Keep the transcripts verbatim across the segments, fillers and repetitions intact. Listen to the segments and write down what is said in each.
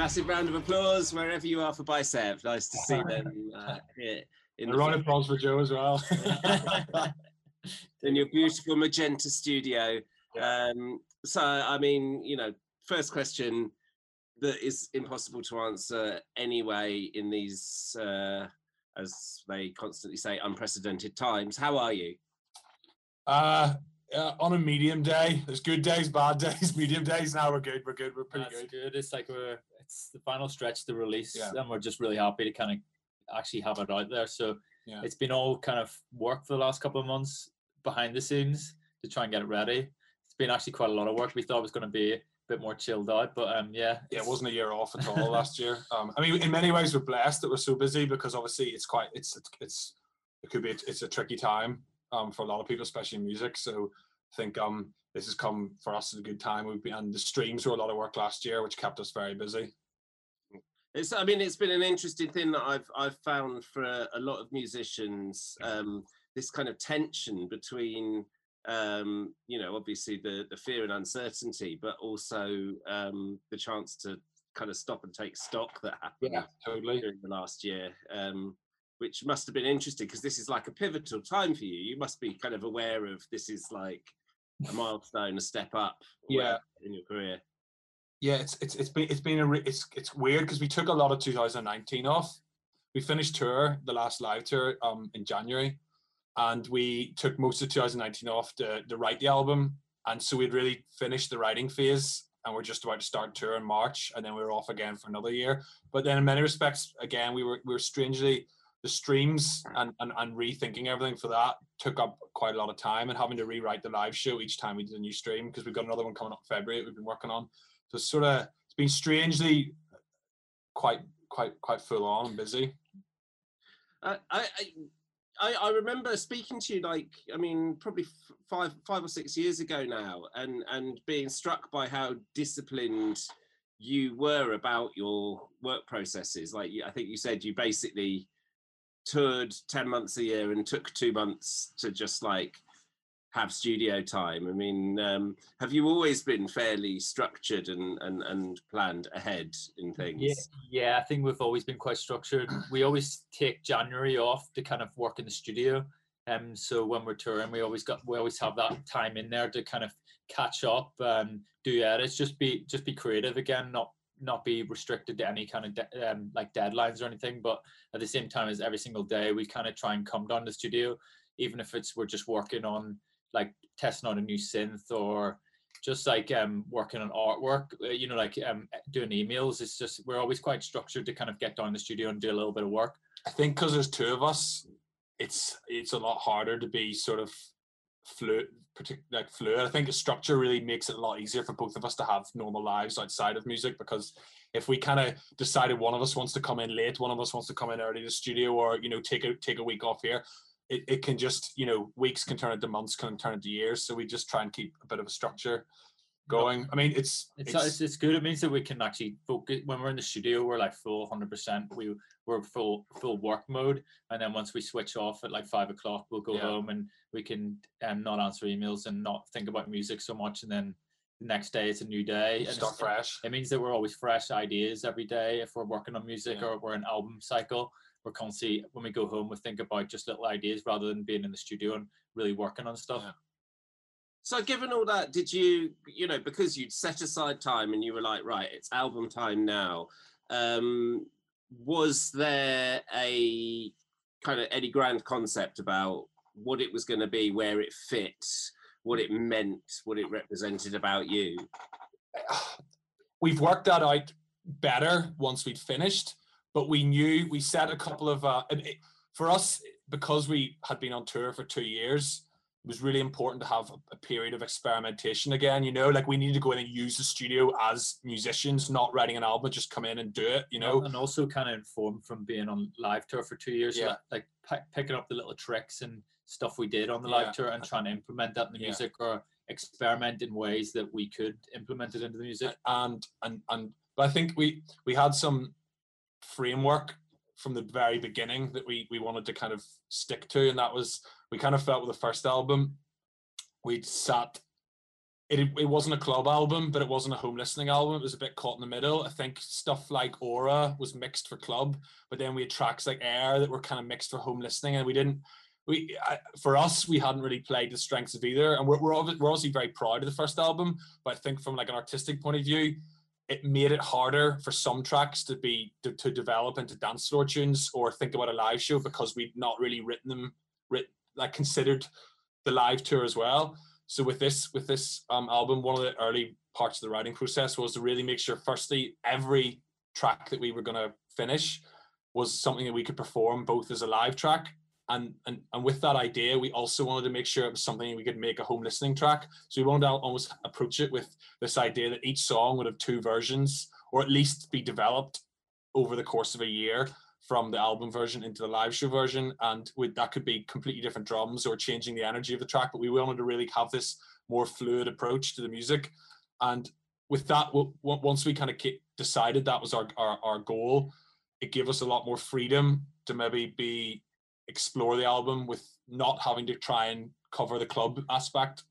Massive round of applause wherever you are for Bicep. Nice to see them uh, here. In the round of applause for Joe as well. In your beautiful magenta studio. Um, so, I mean, you know, first question that is impossible to answer anyway in these, uh, as they constantly say, unprecedented times. How are you? Uh, Uh, on a medium day. There's good days, bad days, medium days. Now we're good. We're good. We're pretty That's good. good. It's like we're, it's the final stretch, the release, yeah. and we're just really happy to kind of actually have it out there. So yeah. it's been all kind of work for the last couple of months behind the scenes to try and get it ready. It's been actually quite a lot of work. We thought it was going to be a bit more chilled out, but um, yeah. yeah it wasn't a year off at all last year. Um, I mean, in many ways, we're blessed that we're so busy because obviously it's quite, it's, it's, it's it could be, it's a tricky time. Um, for a lot of people, especially in music. So I think um, this has come for us at a good time. We've been, and the streams were a lot of work last year, which kept us very busy. It's, I mean, it's been an interesting thing that I've, I've found for a, a lot of musicians, um, this kind of tension between, um, you know, obviously the, the fear and uncertainty, but also um, the chance to kind of stop and take stock that happened yeah, totally. during the last year. Um, which must have been interesting because this is like a pivotal time for you. You must be kind of aware of this is like a milestone, a step up yeah. in your career. Yeah, it's it's it's been it's been a re it's it's weird because we took a lot of two thousand nineteen off. We finished tour, the last live tour um, in January, and we took most of two thousand nineteen off to, to write the album. And so we'd really finished the writing phase and we're just about to start tour in March, and then we were off again for another year. But then in many respects, again, we were we were strangely the streams and, and, and rethinking everything for that took up quite a lot of time, and having to rewrite the live show each time we did a new stream because we've got another one coming up in February that we've been working on. So it's sort of, it's been strangely quite, quite, quite full on and busy. Uh, I, I, I remember speaking to you like, I mean, probably five, five or six years ago now, and, and being struck by how disciplined you were about your work processes. Like you, I think you said you basically toured ten months a year and took two months to just like have studio time. I mean, um, have you always been fairly structured and, and, and planned ahead in things? Yeah, yeah, I think we've always been quite structured. We always take January off to kind of work in the studio. Um, so when we're touring, we always got, we always have that time in there to kind of catch up, um, do edits, just be, just be creative again, not not be restricted to any kind of de um, like deadlines or anything. But at the same time as every single day, we kind of try and come down to the studio, even if it's, we're just working on like testing out a new synth or just like um, working on artwork, you know, like um, doing emails. It's just, we're always quite structured to kind of get down to the studio and do a little bit of work. I think because there's two of us, it's, it's a lot harder to be sort of fluid, particularly like fluid. I think the structure really makes it a lot easier for both of us to have normal lives outside of music, because if we kind of decided one of us wants to come in late, one of us wants to come in early to the studio, or, you know, take a, take a week off here, it, it can just, you know, weeks can turn into months, can turn into years. So we just try and keep a bit of a structure going. I mean, it's it's, it's, it's good. It means that we can actually focus. When we're in the studio, we're like full one hundred percent. We, we're full full work mode. And then once we switch off at like five o'clock, we'll go yeah. home and we can um, not answer emails and not think about music so much. And then the next day, it's a new day. And start fresh. It means that we're always fresh ideas every day. If we're working on music yeah. or we're in album cycle, we're constantly, when we go home, we think about just little ideas rather than being in the studio and really working on stuff. Yeah. So given all that, did you, you know, because you'd set aside time and you were like, right, it's album time now, um, was there a kind of any grand concept about what it was going to be, where it fit, what it meant, what it represented about you? We've worked that out better once we'd finished, but we knew, we set a couple of, uh, and it, for us, because we had been on tour for two years, it was really important to have a period of experimentation again, you know, like we needed to go in and use the studio as musicians, not writing an album, just come in and do it, you know. And also kind of informed from being on live tour for two years, yeah. like, like picking up the little tricks and stuff we did on the live yeah. tour and trying to implement that in the yeah. music, or experiment in ways that we could implement it into the music. And, and, and, but I think we, we had some framework from the very beginning that we, we wanted to kind of stick to. And that was, we kind of felt with the first album, we'd sat It, it wasn't a club album, but it wasn't a home listening album. It was a bit caught in the middle. I think stuff like Aura was mixed for club, but then we had tracks like Air that were kind of mixed for home listening, and we didn't, we I, for us, we hadn't really played the strengths of either. And we're, we're obviously very proud of the first album, but I think from like an artistic point of view, it made it harder for some tracks to be to, to develop into dance floor tunes or think about a live show, because we'd not really written them, written, like considered the live tour as well. So with this with this um, album, one of the early parts of the writing process was to really make sure, firstly, every track that we were going to finish was something that we could perform both as a live track, and, and and with that idea, we also wanted to make sure it was something we could make a home listening track. So we wanted to almost approach it with this idea that each song would have two versions, or at least be developed over the course of a year from the album version into the live show version, and with that could be completely different drums or changing the energy of the track, but we wanted to really have this more fluid approach to the music. And with that, once we kind of decided that was our, our, our goal, it gave us a lot more freedom to maybe be explore the album with not having to try and cover the club aspect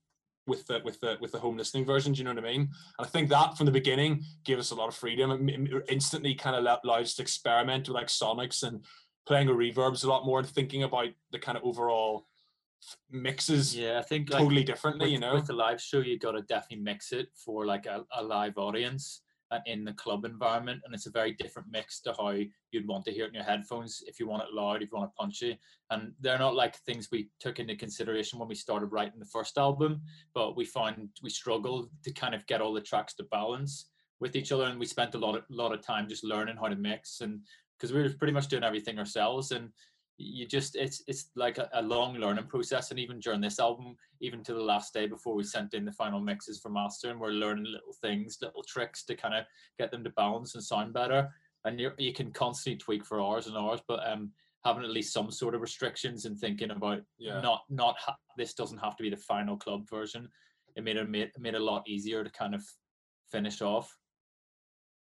with the with the with the home listening version. Do you know what I mean? And I think that from the beginning gave us a lot of freedom. It instantly kind of allowed us to experiment with like sonics and playing with reverbs a lot more, and thinking about the kind of overall mixes. Yeah, I think like, totally differently. With, you know, with the live show, you got to definitely mix it for like a, a live audience in the club environment, and it's a very different mix to how you'd want to hear it in your headphones if you want it loud, if you want it punchy. And they're not like things we took into consideration when we started writing the first album, but we found we struggled to kind of get all the tracks to balance with each other, and we spent a lot of, lot of time just learning how to mix, and because we were pretty much doing everything ourselves. And you just, it's it's like a, a long learning process. And even during this album, even to the last day before we sent in the final mixes for mastering, we're learning little things, little tricks to kind of get them to balance and sound better. And you you can constantly tweak for hours and hours, but um, having at least some sort of restrictions and thinking about yeah. not, not ha this doesn't have to be the final club version. It made it, made, made it a lot easier to kind of finish off.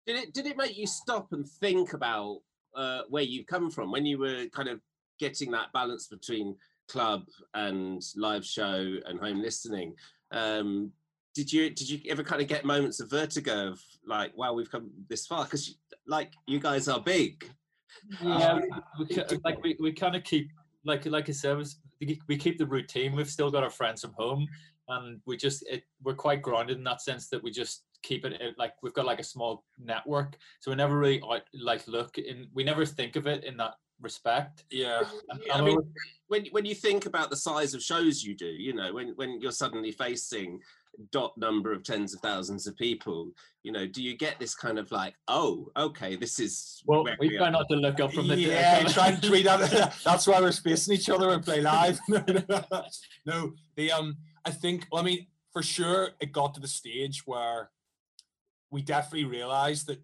Did it, did it make you stop and think about uh, where you've come from when you were kind of getting that balance between club and live show and home listening? Um, did you did you ever kind of get moments of vertigo of like, wow, we've come this far? Because like you guys are big. Yeah, um, we, like we, we kind of keep like like I said, we keep the routine. We've still got our friends from home, and we just it, we're quite grounded in that sense that we just keep it, it like we've got like a small network, so we never really out, like look in. We never think of it in that respect. Yeah, I mean, when when you think about the size of shows you do, you know, when when you're suddenly facing dot number of tens of thousands of people, you know, do you get this kind of like, oh, okay, this is well, we, we try not to look up from the yeah, try to tweet out. That's why we're spacing each other and play live. No, the um, I think, well, I mean, for sure, it got to the stage where we definitely realised that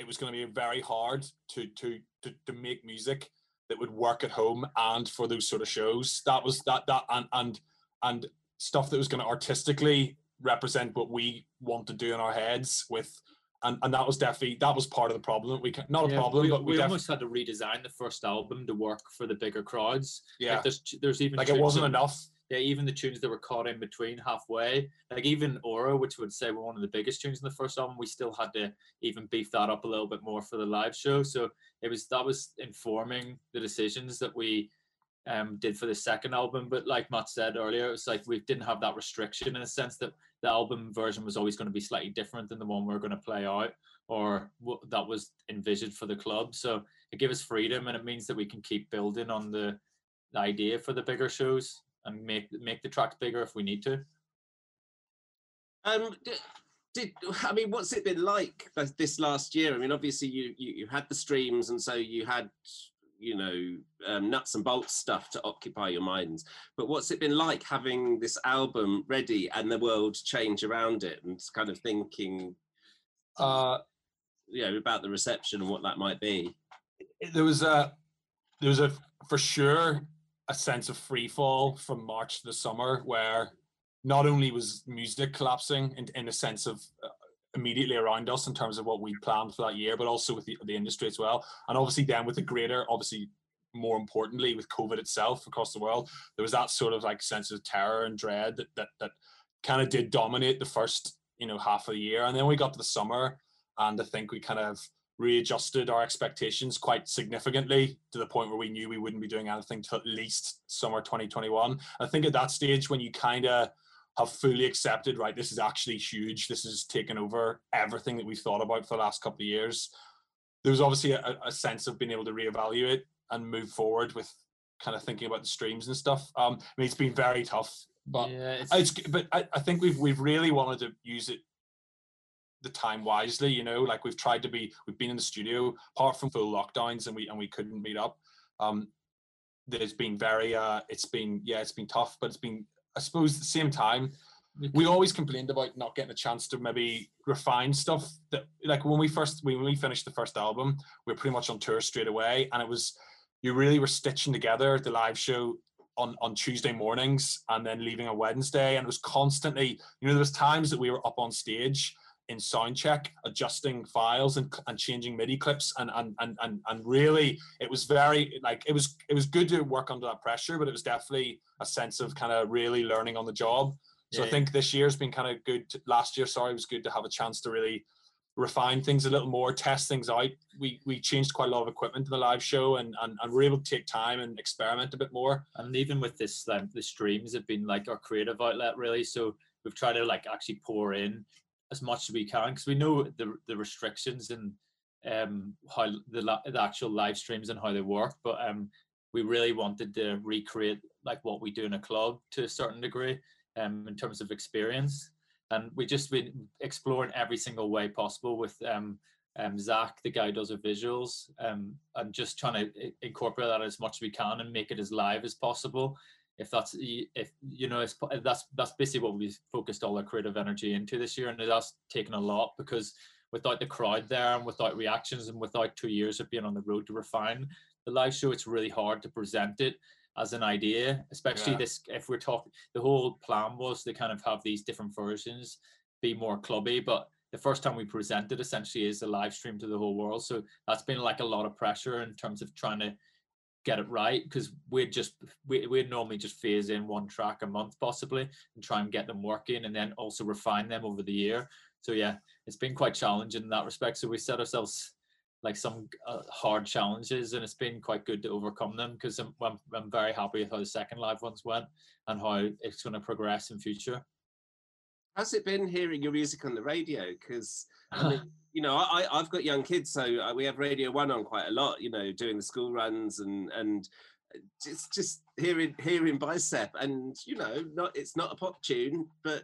it was going to be very hard to to to to make music that would work at home and for those sort of shows. That was that that and and and stuff that was going to artistically represent what we want to do in our heads with, and and that was definitely that was part of the problem. We can, not yeah, a problem, we, but we, we almost had to redesign the first album to work for the bigger crowds. Yeah, like there's there's even like it wasn't that, enough. Yeah, even the tunes that were caught in between halfway, like even Aura, which would say were one of the biggest tunes in the first album, we still had to even beef that up a little bit more for the live show. So it was that was informing the decisions that we um, did for the second album. But like Matt said earlier, it's like we didn't have that restriction in a sense that the album version was always going to be slightly different than the one we were going to play out or what that was envisioned for the club. So it gave us freedom, and it means that we can keep building on the, the idea for the bigger shows and make make the tracks bigger if we need to. Um, did I mean what's it been like this last year? I mean, obviously you you, you had the streams, and so you had you know um, nuts and bolts stuff to occupy your minds. But what's it been like having this album ready and the world change around it, and kind of thinking, uh, you know, about the reception and what that might be? There was a there was a for sure. a sense of free fall from March to the summer, where not only was music collapsing in, in a sense of uh, immediately around us in terms of what we planned for that year, but also with the, the industry as well. And obviously then with the greater, obviously more importantly with COVID itself across the world, there was that sort of like sense of terror and dread that, that, that kind of did dominate the first, you know, half of the year. And then we got to the summer, and I think we kind of readjusted our expectations quite significantly to the point where we knew we wouldn't be doing anything till at least summer twenty twenty-one. I think at that stage, when you kind of have fully accepted, right, this is actually huge, this has taken over everything that we've thought about for the last couple of years, there was obviously a, a sense of being able to reevaluate and move forward with kind of thinking about the streams and stuff. Um, I mean, it's been very tough, but yeah, it's, it's, but I, I think we've we've really wanted to use it the time wisely, you know, like we've tried to be, we've been in the studio apart from full lockdowns and we and we couldn't meet up. Um, there's been very, uh, it's been, yeah, it's been tough, but it's been, I suppose at the same time, we always complained about not getting a chance to maybe refine stuff that, like when we first, when we finished the first album, we were pretty much on tour straight away. And it was, you really were stitching together the live show on, on Tuesday mornings and then leaving on Wednesday. And it was constantly, you know, there was times that we were up on stage in sound check, adjusting files and, and changing MIDI clips. And, and, and, and, and really, it was very, like, it was, it was good to work under that pressure, but it was definitely a sense of kind of really learning on the job. So yeah, I think this year's been kind of good. To, last year, sorry, it was good to have a chance to really refine things a little more, test things out. We we changed quite a lot of equipment in the live show, and and, and we were able to take time and experiment a bit more. And even with this, um, the streams have been like our creative outlet, really. So we've tried to like actually pour in as much as we can, because we know the the restrictions and um how the, the actual live streams and how they work, but um we really wanted to recreate like what we do in a club to a certain degree, um in terms of experience. And we just been exploring every single way possible with um um Zach, the guy who does our visuals, um and just trying to incorporate that as much as we can and make it as live as possible. If that's, if you know, it's, that's that's basically what we focused all our creative energy into this year, and that's taken a lot, because without the crowd there and without reactions and without two years of being on the road to refine the live show, it's really hard to present it as an idea, especially yeah. this. If we're talking, the whole plan was to kind of have these different versions, be more clubby, but the first time we presented essentially is a live stream to the whole world, so that's been like a lot of pressure in terms of trying to get it right, because we're just we we'd normally just phase in one track a month possibly and try and get them working, and then also refine them over the year. So yeah, it's been quite challenging in that respect. So we set ourselves like some uh, hard challenges, and it's been quite good to overcome them, because I'm, I'm I'm very happy with how the second live ones went and how it's going to progress in future. How's it been hearing your music on the radio? Because I mean, you know, I, I've got young kids, so we have Radio one on quite a lot, you know, doing the school runs and and just just hearing hearing Bicep, and you know, not it's not a pop tune, but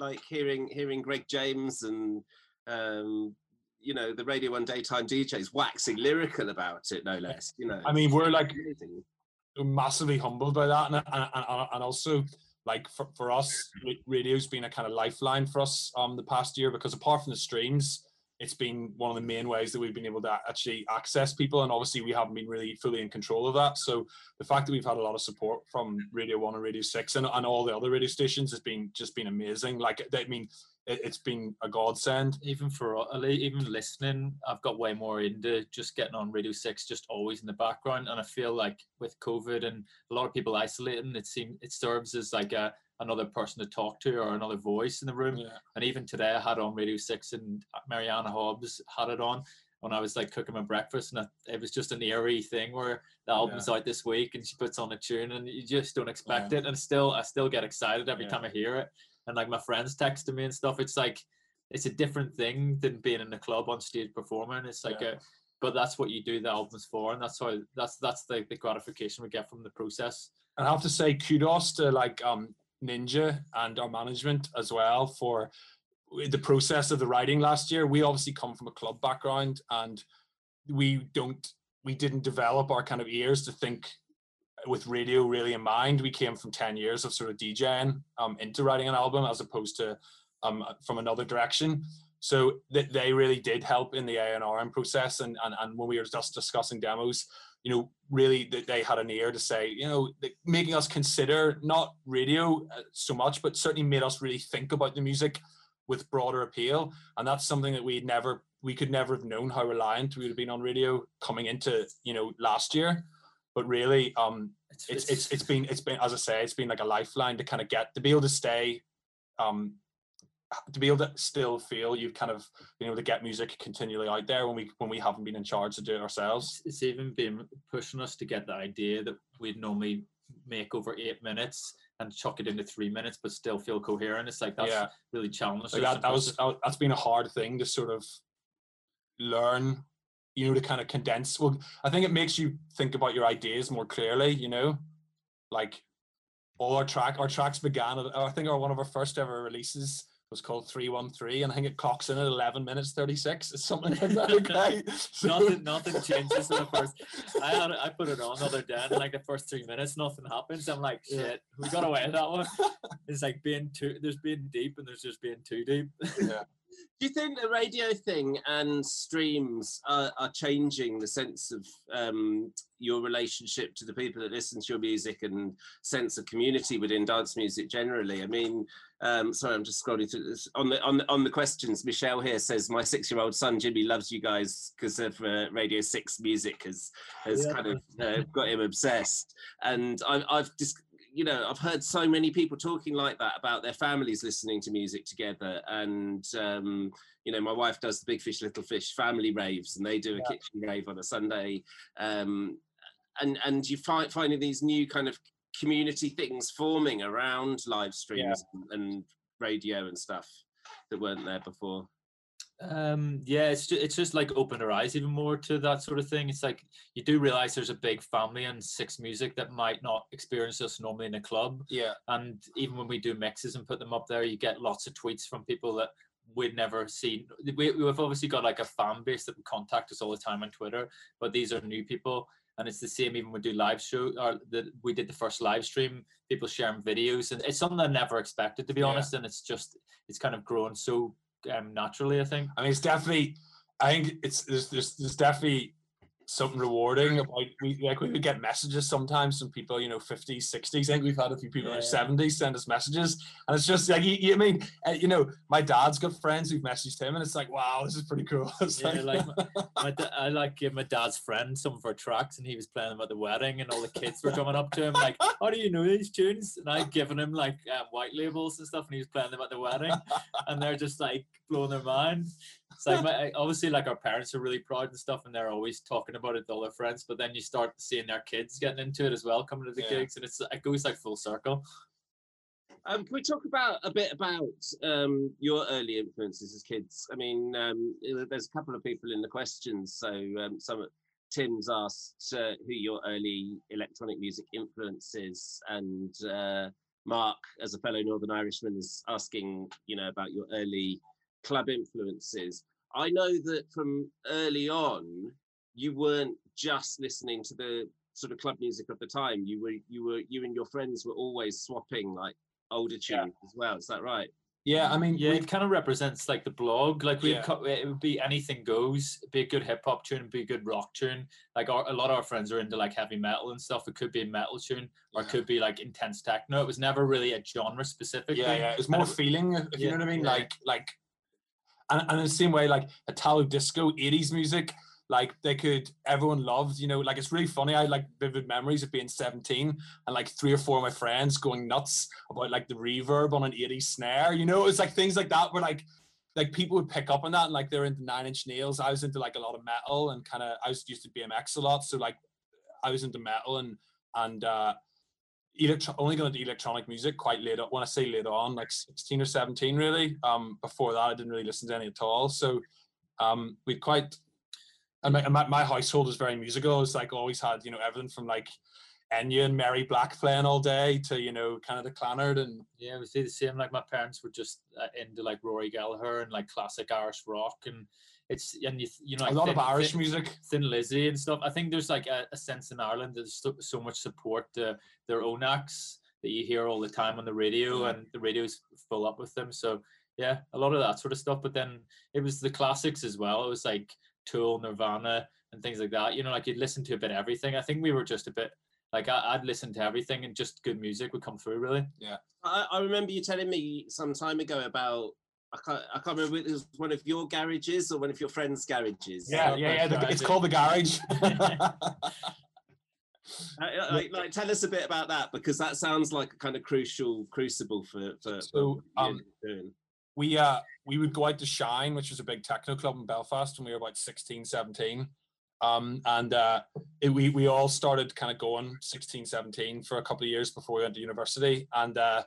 like hearing hearing Greg James and um, you know, the Radio one daytime D Js waxing lyrical about it, no less. You know, I mean, we're like massively humbled by that, and and, and, and also. Like for, for us, radio's been a kind of lifeline for us um, the past year, because apart from the streams, it's been one of the main ways that we've been able to actually access people. And obviously we haven't been really fully in control of that. So the fact that we've had a lot of support from Radio one and Radio six and, and all the other radio stations has been just been amazing. Like, I mean, it, it's been a godsend. Even for, even listening, I've got way more into just getting on Radio six, just always in the background. And I feel like with COVID and a lot of people isolating, it seems, it serves as like a, another person to talk to or another voice in the room. Yeah. And even today I had on Radio six and Marianne Hobbs had it on when I was like cooking my breakfast, and I, it was just an eerie thing where the album's yeah. out this week and she puts on a tune and you just don't expect yeah. it, and still I still get excited every yeah. time I hear it. And like my friends texting me and stuff, it's like it's a different thing than being in the club on stage performing. It's like yeah. a but that's what you do the albums for, and that's how that's that's the, the gratification we get from the process. And I have to say kudos to like um Ninja and our management as well for the process of the writing last year. We obviously come from a club background, and we don't we didn't develop our kind of ears to think with radio really in mind. We came from ten years of sort of DJing um into writing an album as opposed to um from another direction. So th they really did help in the A and R process, and, and and when we were just discussing demos, you know, really that they had an ear to say, you know, making us consider not radio so much, but certainly made us really think about the music with broader appeal. And that's something that we never, we could never have known how reliant we would have been on radio coming into, you know, last year. But really, um, it's, it's, it's, it's been, it's been, as I say, it's been like a lifeline to kind of get, to be able to stay um, to be able to still feel you've kind of been able to get music continually out there when we when we haven't been in charge to do it ourselves. It's even been pushing us to get the idea that we'd normally make over eight minutes and chuck it into three minutes, but still feel coherent. It's like that's yeah. really challenging. Like that, that was that's been a hard thing to sort of learn, you know, to kind of condense. Well, I think it makes you think about your ideas more clearly. You know, like all our track, our tracks began at, I think our one of our first ever releases was called three one three, and I think it clocks in at eleven minutes thirty-six. It's something like that. Okay, so nothing, nothing changes in the first. I had, I put it on the other day, and like the first three minutes, nothing happens. I'm like, shit, we got away with that one. It's like being too, there's being deep, and there's just being too deep. Yeah. Do you think the radio thing and streams are, are changing the sense of um, your relationship to the people that listen to your music and sense of community within dance music generally? I mean, um, sorry, I'm just scrolling through this. On the, on the, on the questions, Michelle here says, my six-year-old son, Jimmy, loves you guys because of uh, Radio six music has, has yeah. kind of uh, got him obsessed. And I, I've just... you know, I've heard so many people talking like that about their families listening to music together. And, um, you know, my wife does the Big Fish, Little Fish family raves, and they do a yeah. kitchen rave on a Sunday. Um, and and you find finding these new kind of community things forming around live streams yeah. and radio and stuff that weren't there before. Um, yeah, it's just, it's just like opened our eyes even more to that sort of thing. It's like you do realize there's a big family in six music that might not experience us normally in a club. Yeah. And even when we do mixes and put them up there, you get lots of tweets from people that we'd never seen. We, we've obviously got like a fan base that would contact us all the time on Twitter, but these are new people. And it's the same even when we do live show, or that we did the first live stream, people sharing videos, and it's something I never expected, to be yeah. honest. And it's just, it's kind of grown so Um, naturally, I think. I mean, it's definitely. I think it's there's there's, there's definitely something rewarding about we like we would get messages sometimes from people, you know, fifties, sixties. I think we've had a few people yeah. in their seventies send us messages, and it's just like you, you mean, uh, you know, my dad's got friends who've messaged him, and it's like, wow, this is pretty cool. It's yeah, like, like my, my da I like give my dad's friend some of our tracks, and he was playing them at the wedding, and all the kids were coming up to him like, how do you know these tunes? And I'd given him like um, white labels and stuff, and he was playing them at the wedding, and they're just like blowing their mind. It's like my, obviously like our parents are really proud and stuff, and they're always talking about it to all their friends, but then you start seeing their kids getting into it as well, coming to the yeah. gigs, and it's it goes like full circle. Um, can we talk about a bit about um, your early influences as kids? I mean, um, there's a couple of people in the questions, so um, some Tim's asked uh, who your early electronic music influence is, and uh, Mark, as a fellow Northern Irishman, is asking, you know, about your early club influences. I know that from early on, you weren't just listening to the sort of club music of the time. You were, you were, you and your friends were always swapping like older tunes yeah. as well. Is that right? Yeah, I mean, yeah, it kind of represents like the blog. Like we, yeah. it would be anything goes. It'd be a good hip hop tune, it'd be a good rock tune. Like our, a lot of our friends are into like heavy metal and stuff. It could be a metal tune, or yeah. it could be like intense techno. It was never really a genre specific. Yeah, thing. yeah. It was more and feeling. If yeah, you know what I mean? Yeah. Like, like. And, and in the same way, like Italo disco, eighties music, like they could, everyone loved, you know, like it's really funny. I had like vivid memories of being seventeen and like three or four of my friends going nuts about like the reverb on an eighties snare, you know, it's like things like that where like, like people would pick up on that and like they're into Nine Inch Nails. I was into like a lot of metal and kind of, I was used to B M X a lot. So like I was into metal and, and, uh, Electro only got into electronic music quite late on. When I say late on, like sixteen or seventeen, really. Um, before that, I didn't really listen to any at all. So, um, we quite. And my, my my household was very musical. It's like always had, you know, everything from like Enya and Mary Black playing all day to, you know, kind of the Clannad and yeah, it was the same. Like my parents were just uh, into like Rory Gallagher and like classic Irish rock and. It's and you, you know, a lot of Irish music, Thin Lizzy and stuff. I think there's like a, a sense in Ireland there's so, so much support to their own acts that you hear all the time on the radio, mm-hmm. and the radio's full up with them. So yeah, a lot of that sort of stuff. But then it was the classics as well. It was like Tool, Nirvana, and things like that. You know, like you'd listen to a bit of everything. I think we were just a bit. Like I, I'd listen to everything, and just good music would come through. Really, yeah. I, I remember you telling me some time ago about. I can't, I can't remember if it was one of your garages or one of your friends' garages. Yeah, yeah, yeah. The, it's called the garage. I, I, like, tell us a bit about that, because that sounds like a kind of crucial crucible for. for so um, doing. we uh we would go out to Shine, which was a big techno club in Belfast, when we were about sixteen, seventeen, um, and uh, it, we we all started kind of going sixteen, seventeen for a couple of years before we went to university, and uh,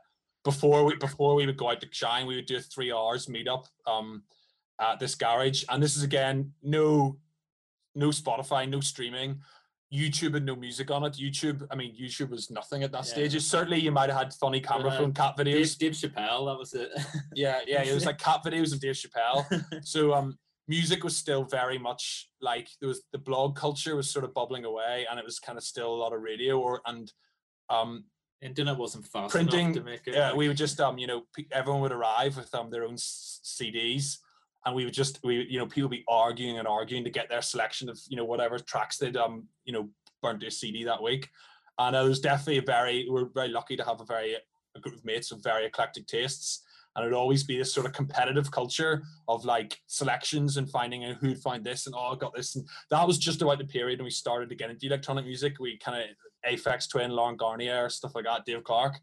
before we before we would go out to Shine, we would do a three hours meetup um, at this garage, and this is again no no Spotify, no streaming. YouTube and no music on it. YouTube, I mean, YouTube was nothing at that yeah. stage. Certainly, you might have had funny camera phone cat videos. Dave, Dave Chappelle, that was it. yeah, yeah, it was like cat videos of Dave Chappelle. So um, music was still very much like, there was the blog culture was sort of bubbling away, and it was kind of still a lot of radio or and um, internet wasn't fast printing, enough to make it. Yeah, like, we would just um, you know, everyone would arrive with um their own C Ds. And we would just, we, you know, people would be arguing and arguing to get their selection of, you know, whatever tracks they'd, um, you know, burnt to a C D that week. And uh, there was definitely a very, we were very lucky to have a very, a group of mates with very eclectic tastes. And it'd always be this sort of competitive culture of like selections and finding out who'd find this and, oh, I got this. And that was just about the period when we started to get into electronic music. We kind of, Aphex Twin, Laurent Garnier, stuff like that, Dave Clark.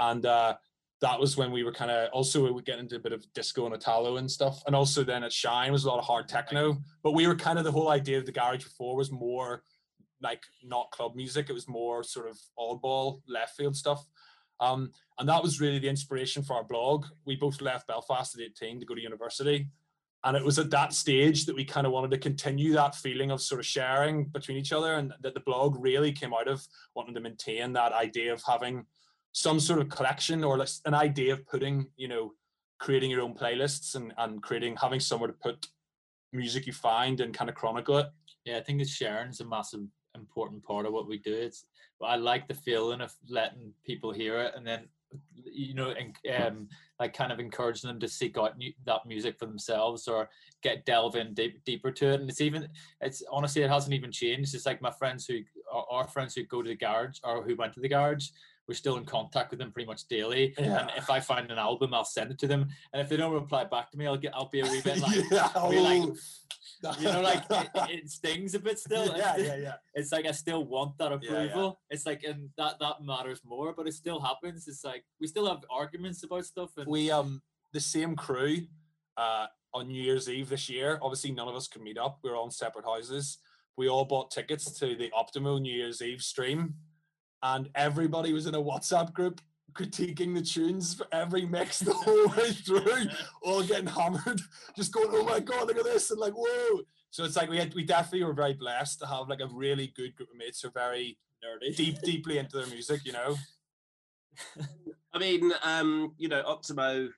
And, uh, that was when we were kind of also we would get into a bit of disco and Italo and stuff. And also then at Shine was a lot of hard techno, but we were kind of the whole idea of the garage before was more like not club music. It was more sort of oddball left field stuff. Um, and that was really the inspiration for our blog. We both left Belfast at eighteen to go to university. And it was at that stage that we kind of wanted to continue that feeling of sort of sharing between each other. And that the blog really came out of wanting to maintain that idea of having some sort of collection or an idea of putting, you know, creating your own playlists and, and creating, having somewhere to put music you find and kind of chronicle it. Yeah, I think the sharing is a massive important part of what we do. It's, but I like the feeling of letting people hear it and then, you know, and, um, like kind of encouraging them to seek out new, that music for themselves or get delve in deep, deeper to it. And it's even, it's honestly, it hasn't even changed. It's like my friends who, our friends who go to the garage or who went to the garage, we're still in contact with them pretty much daily. Yeah. And if I find an album, I'll send it to them. And if they don't reply back to me, I'll get, I'll be a wee bit like, yeah. be like you know, like it, it stings a bit still. Yeah, yeah, yeah. It's like, I still want that approval. Yeah, yeah. It's like, and that, that matters more, but it still happens. It's like, we still have arguments about stuff. And we, um, the same crew, uh, on New Year's Eve this year, obviously none of us could meet up. We were all in separate houses. We all bought tickets to the Optimo New Year's Eve stream. And everybody was in a WhatsApp group critiquing the tunes for every mix the whole way through, all getting hammered, just going, oh my God, look at this, and like, whoa. So it's like we had, we definitely were very blessed to have like a really good group of mates who are very nerdy, deep, deeply into their music, you know? I mean, um, you know, Optimo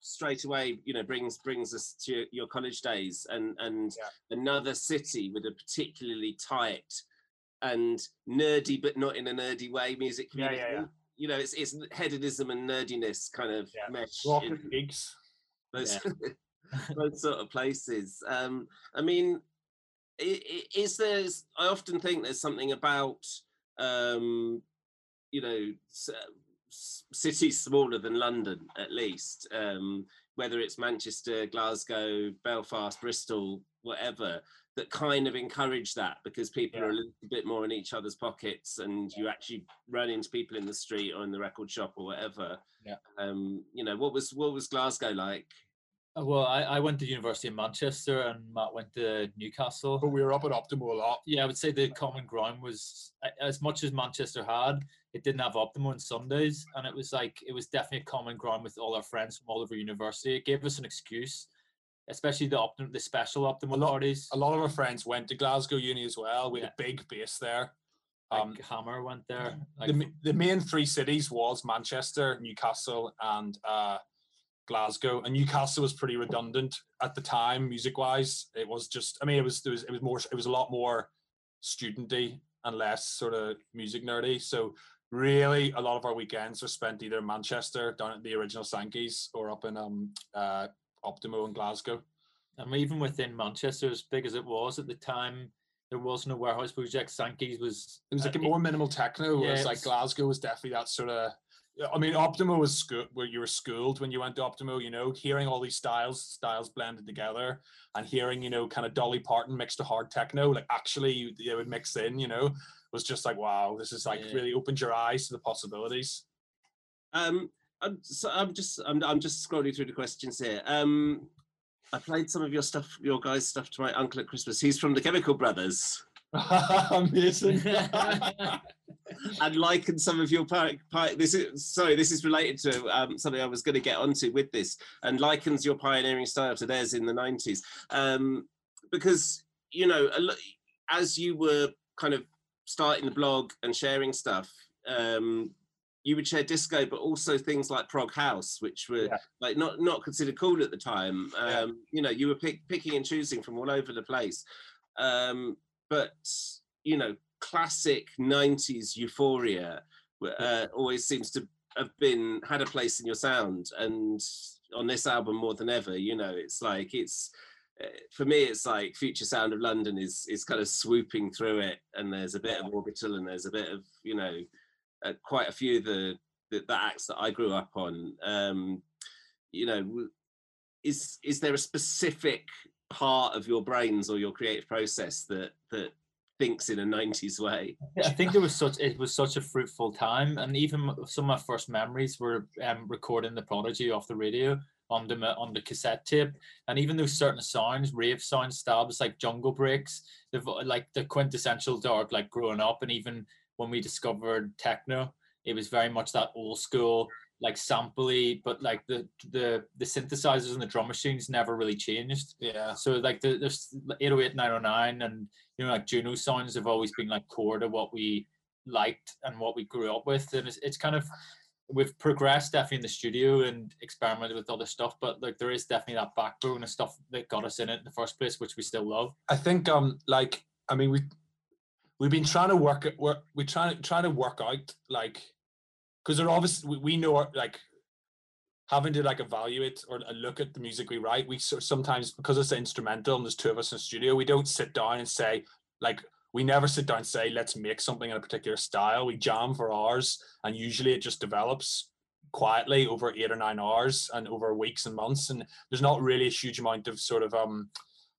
straight away, you know, brings brings us to your college days and, and yeah. another city with a particularly tight and nerdy, but not in a nerdy way, music community. Yeah, yeah, yeah. You know, it's it's hedonism and nerdiness kind of yeah. mesh. Rock and gigs. Those, yeah. those sort of places. Um, I mean, is there, I often think there's something about, um, you know, cities smaller than London, at least, um, whether it's Manchester, Glasgow, Belfast, Bristol, whatever, that kind of encourage that because people yeah. are a little bit more in each other's pockets and yeah. you actually run into people in the street or in the record shop or whatever. Yeah. Um, you know, what was what was Glasgow like? Well, I, I went to university in Manchester and Matt went to Newcastle. But we were up at Optimo a lot. Yeah, I would say the common ground was, as much as Manchester had, it didn't have Optimo on Sundays. And it was like, it was definitely a common ground with all our friends from all over university. It gave us an excuse. Especially the Optim, the special Optimo parties. A lot of our friends went to Glasgow Uni as well. We had yeah. a big base there. Um, like Hammer went there. Like, the the main three cities was Manchester, Newcastle, and uh, Glasgow. And Newcastle was pretty redundant at the time, music-wise. It was just, I mean, it was it was it was more it was a lot more studenty and less sort of music nerdy. So really, a lot of our weekends were spent either in Manchester, down at the original Sankey's, or up in um uh. Optimo in Glasgow. And even within Manchester, as big as it was at the time, there wasn't a warehouse project. Sankey's was... It was like uh, a more minimal techno, whereas yeah, like was, Glasgow was definitely that sort of... I mean, Optimo was school, where you were schooled when you went to Optimo, you know, hearing all these styles, styles blended together and hearing, you know, kind of Dolly Parton mixed to hard techno, like actually they would mix in, you know, was just like, wow, this is like yeah. really opened your eyes to the possibilities. Um, I'm, so I'm just I'm, I'm just scrolling through the questions here. Um, I played some of your stuff, your guys' stuff, to my uncle at Christmas. He's from the Chemical Brothers. Amazing. And liken some of your power, power, this is sorry this is related to um, something I was going to get onto with this, and likens your pioneering style to theirs in the nineties, um, because you know, as you were kind of starting the blog and sharing stuff, um, you would share disco but also things like prog house, which were yeah. like not not considered cool at the time. um, yeah. You know, you were pick, picking and choosing from all over the place, um, but you know, classic nineties euphoria uh, always seems to have been had a place in your sound, and on this album more than ever. You know, it's like it's uh, for me it's like Future Sound of London is is kind of swooping through it, and there's a bit of Orbital and there's a bit of, you know, uh, quite a few of the, the the acts that I grew up on. Um you know, is is there a specific part of your brains or your creative process that that thinks in a nineties way? I think there was such it was such a fruitful time, and even some of my first memories were um, recording The Prodigy off the radio on the on the cassette tape, and even those certain sounds, rave sound stabs like Jungle Breaks, the like the quintessential dark, like growing up, and even when we discovered techno, it was very much that old school, like sampley, but like the the the synthesizers and the drum machines never really changed. Yeah. So like the, there's eight oh eight, nine oh nine, and you know, like Juno sounds have always been like core to what we liked and what we grew up with. And it's, it's kind of, we've progressed definitely in the studio and experimented with other stuff, but like there is definitely that backbone of stuff that got us in it in the first place, which we still love. I think um like I mean we we've been trying to work at work we're trying to trying to work out like. Because they're obviously, we know, our, like, having to, like, evaluate or look at the music we write, we sort of sometimes, because it's instrumental and there's two of us in the studio, we don't sit down and say, like, we never sit down and say, let's make something in a particular style. We jam for hours, and usually it just develops quietly over eight or nine hours and over weeks and months, and there's not really a huge amount of sort of, um,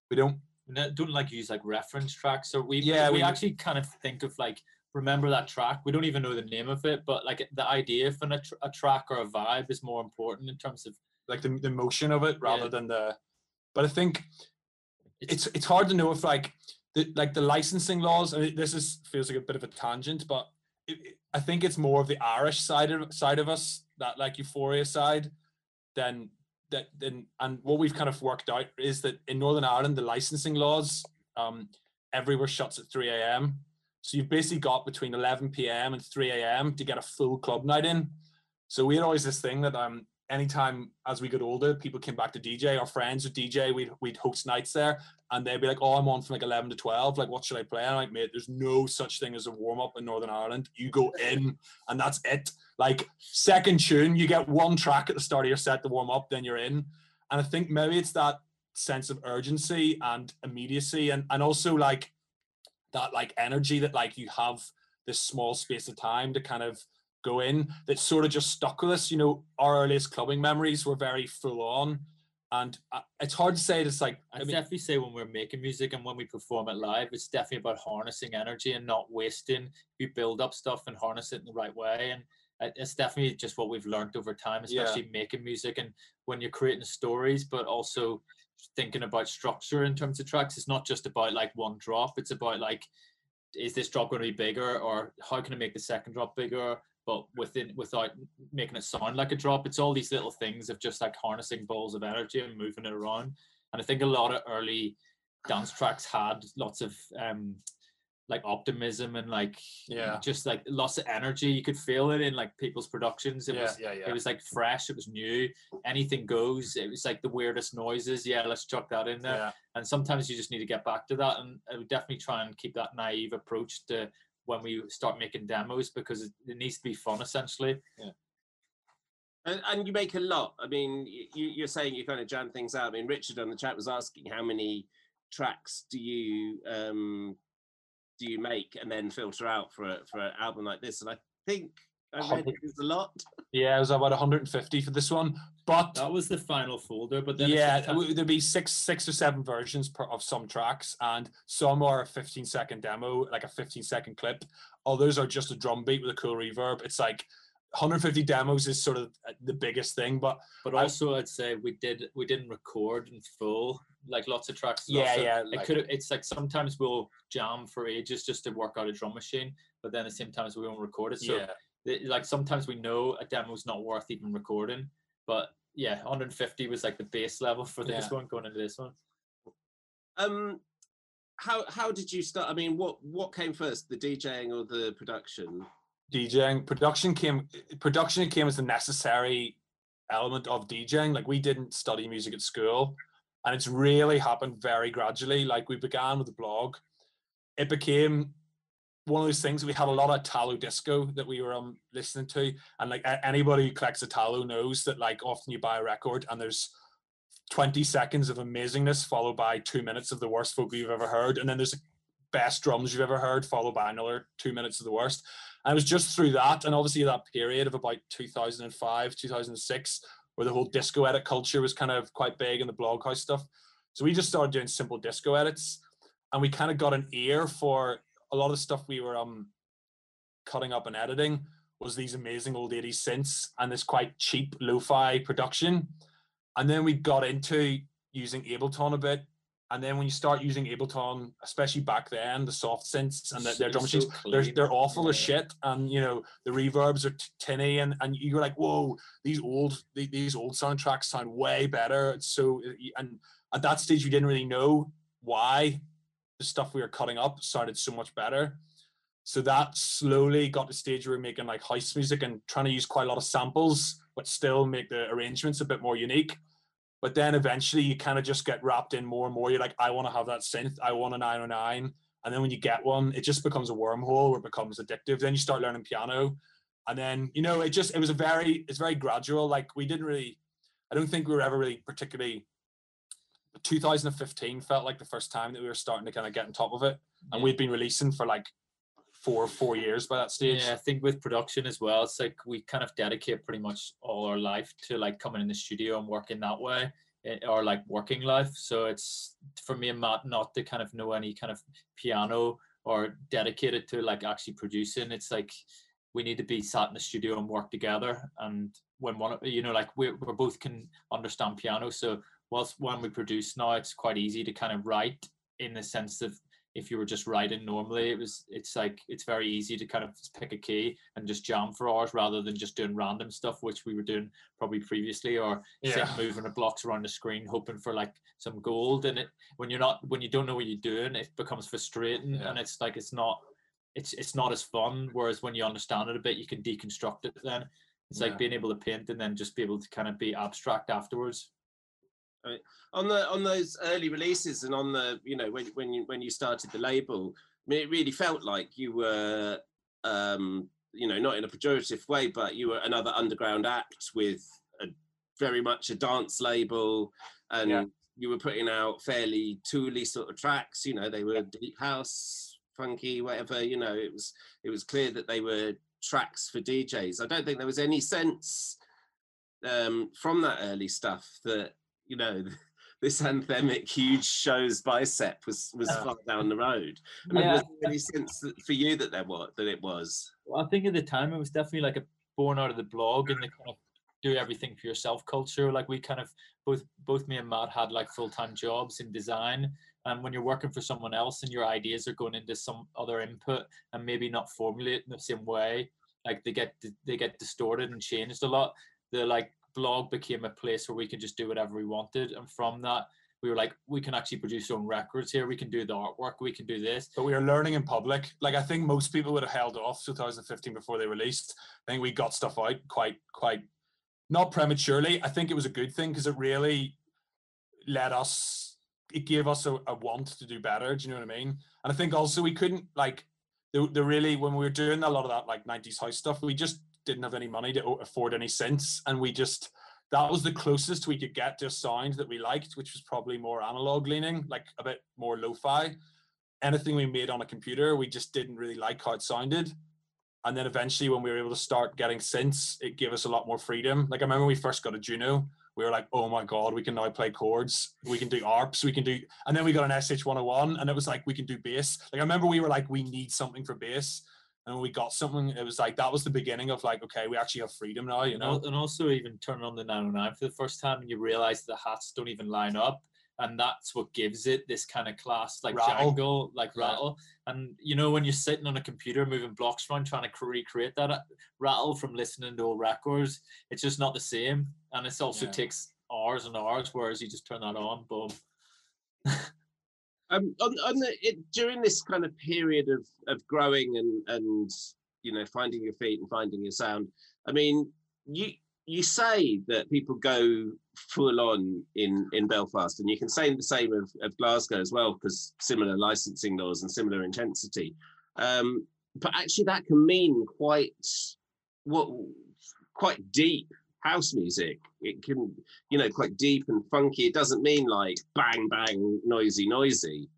we don't... We don't, like, use, like, reference tracks, so we, yeah, we, we actually kind of think of, like, remember that track. We don't even know the name of it, but like the idea for a, tr a track or a vibe is more important in terms of like the, the motion of it rather yeah. than the. But I think it's it's hard to know if like the like the licensing laws. I mean, this is feels like a bit of a tangent, but it, it, I think it's more of the Irish side of side of us, that like euphoria side, than that then. And what we've kind of worked out is that in Northern Ireland, the licensing laws, um, everywhere shuts at three A M So you've basically got between eleven P M and three A M to get a full club night in. So we had always this thing that um, anytime as we got older, people came back to D J. Our friends would D J. We'd, we'd host nights there, and they'd be like, oh, I'm on from like eleven to twelve. Like, what should I play? And I'm like, mate, there's no such thing as a warm-up in Northern Ireland. You go in, and that's it. Like, second tune, you get one track at the start of your set to warm up, then you're in. And I think maybe it's that sense of urgency and immediacy, and, and also, like, that like energy that like you have this small space of time to kind of go in, that sort of just stuck with us. You know, our earliest clubbing memories were very full on, and uh, it's hard to say. It's like, I, I mean, definitely say when we're making music and when we perform it live, it's definitely about harnessing energy and not wasting. You build up stuff and harness it in the right way, and it's definitely just what we've learned over time, especially yeah. making music and when you're creating stories, but also thinking about structure in terms of tracks. It's not just about like one drop, it's about like, is this drop going to be bigger, or how can I make the second drop bigger but within without making it sound like a drop? It's all these little things of just like harnessing balls of energy and moving it around. And I think a lot of early dance tracks had lots of um like optimism and like yeah just like lots of energy. You could feel it in like people's productions. It yeah, was yeah, yeah. it was like fresh, it was new, anything goes. It was like the weirdest noises, yeah let's chuck that in there. yeah. And sometimes you just need to get back to that, and I would definitely try and keep that naive approach to when we start making demos, because it, it needs to be fun essentially. yeah And, and you make a lot. I mean, you, you're saying you kind of jam things out. I mean, Richard on the chat was asking how many tracks do you um do you make and then filter out for a, for an album like this? And I think I read it was a lot. Yeah, it was about one hundred fifty for this one. But that was the final folder. But then yeah, there'd be six, six or seven versions per, of some tracks, and some are a fifteen second demo, like a fifteen second clip. Others are just a drum beat with a cool reverb. It's like one hundred fifty demos is sort of the biggest thing, but but also I, I'd say we did we didn't record in full, like lots of tracks. Yeah, lots yeah. Of, like, it could it's like sometimes we'll jam for ages just to work out a drum machine, but then at the same time we won't record it. So yeah. It, like sometimes we know a demo's not worth even recording, but yeah, one hundred fifty was like the base level for this yeah. one going into this one. Um, how how did you start? I mean, what what came first, the DJing or the production? DJing production came production came as a necessary element of DJing. Like, we didn't study music at school, and it's really happened very gradually. Like, we began with the blog. It became one of those things. We had a lot of Italo disco that we were um listening to, and like anybody who collects Italo knows that like often you buy a record and there's twenty seconds of amazingness followed by two minutes of the worst folk you've ever heard, and then there's a best drums you've ever heard followed by another two minutes of the worst. And it was just through that, and obviously that period of about two thousand five, two thousand six, where the whole disco edit culture was kind of quite big and the Bloghouse stuff. So we just started doing simple disco edits, and we kind of got an ear for a lot of the stuff we were um cutting up and editing was these amazing old eighties synths and this quite cheap lo-fi production. And then we got into using Ableton a bit. And then when you start using Ableton, especially back then, the soft synths and the, their drum machines, so they're, they're awful yeah. as shit. And, you know, the reverbs are tinny, and, and you're like, whoa, these old these old soundtracks sound way better. It's so, and at that stage, we didn't really know why the stuff we were cutting up sounded so much better. So that slowly got to the stage where we were making like house music and trying to use quite a lot of samples, but still make the arrangements a bit more unique. But then eventually you kind of just get wrapped in more and more. You're like, I want to have that synth. I want a nine oh nine. And then when you get one, it just becomes a wormhole where it becomes addictive. Then you start learning piano. And then, you know, it just, it was a very, it's very gradual. Like, we didn't really, I don't think we were ever really particularly, two thousand fifteen felt like the first time that we were starting to kind of get on top of it. And yeah. we'd been releasing for like four, four years by that stage. Yeah, I think with production as well, it's like we kind of dedicate pretty much all our life to like coming in the studio and working that way, or like working life. So it's, for me and Matt, not to kind of know any kind of piano or dedicated to like actually producing. It's like we need to be sat in the studio and work together. And when one, you know, like we we're both can understand piano. So whilst when we produce now, it's quite easy to kind of write in the sense of, if you were just writing normally, it was, it's like, it's very easy to kind of pick a key and just jam for hours rather than just doing random stuff, which we were doing probably previously, or yeah. moving the blocks around the screen, hoping for like some gold. And it, when you're not, when you don't know what you're doing, it becomes frustrating yeah. and it's like, it's not, it's, it's not as fun. Whereas when you understand it a bit, you can deconstruct it then. It's yeah. like being able to paint and then just be able to kind of be abstract afterwards. Right. On the on those early releases and on the, you know, when when you when you started the label, I mean, it really felt like you were, um, you know, not in a pejorative way, but you were another underground act with a very much a dance label, and yeah. you were putting out fairly tooly sort of tracks. You know, they were deep house, funky, whatever. You know, it was it was clear that they were tracks for D Js. I don't think there was any sense um, from that early stuff that, you know, this anthemic huge shows Bicep was was yeah. far down the road. I mean, yeah. was there any sense that, for you that there was that it was? Well, I think at the time it was definitely like a born out of the blog and the kind of do everything for yourself culture. Like, we kind of both both me and Matt had like full time jobs in design, and when you're working for someone else and your ideas are going into some other input and maybe not formulate in the same way, like they get they get distorted and changed a lot. They're like, blog became a place where we could just do whatever we wanted, and from that we were like, we can actually produce our own records here, we can do the artwork, we can do this. But we were learning in public. Like, I think most people would have held off two thousand fifteen before they released. I think we got stuff out quite quite not prematurely. I think it was a good thing because it really let us, it gave us a, a want to do better. Do you know what I mean? And I think also we couldn't, like, the, the really, when we were doing a lot of that like nineties house stuff, we just didn't have any money to afford any synths, and we just, that was the closest we could get to a sound that we liked, which was probably more analog leaning, like a bit more lo-fi. Anything we made on a computer, we just didn't really like how it sounded, And then eventually when we were able to start getting synths, it gave us a lot more freedom. Like I remember when we first got a Juno, we were like, oh my God, we can now play chords. We can do A R Ps, we can do, and then we got an S H one oh one and it was like, we can do bass. Like I remember we were like, we need something for bass. And when we got something, it was like, that was the beginning of like, okay, we actually have freedom now, you know? And also even turning on the nine oh nine for the first time and you realize the hats don't even line up. And that's what gives it this kind of class, like rattle. Jangle, like yeah. rattle. And, you know, when you're sitting on a computer moving blocks around trying to recreate that rattle from listening to old records, it's just not the same. And it also yeah. takes hours and hours, whereas you just turn that on, boom. um, on, on the, it, during this kind of period of, of growing and, and, you know, finding your feet and finding your sound, I mean, you... You say that people go full on in, in Belfast, and you can say the same of, of Glasgow as well, because similar licensing laws and similar intensity. Um, but actually, that can mean quite what quite deep house music. It can, you know, quite deep and funky. It doesn't mean like bang bang noisy noisy.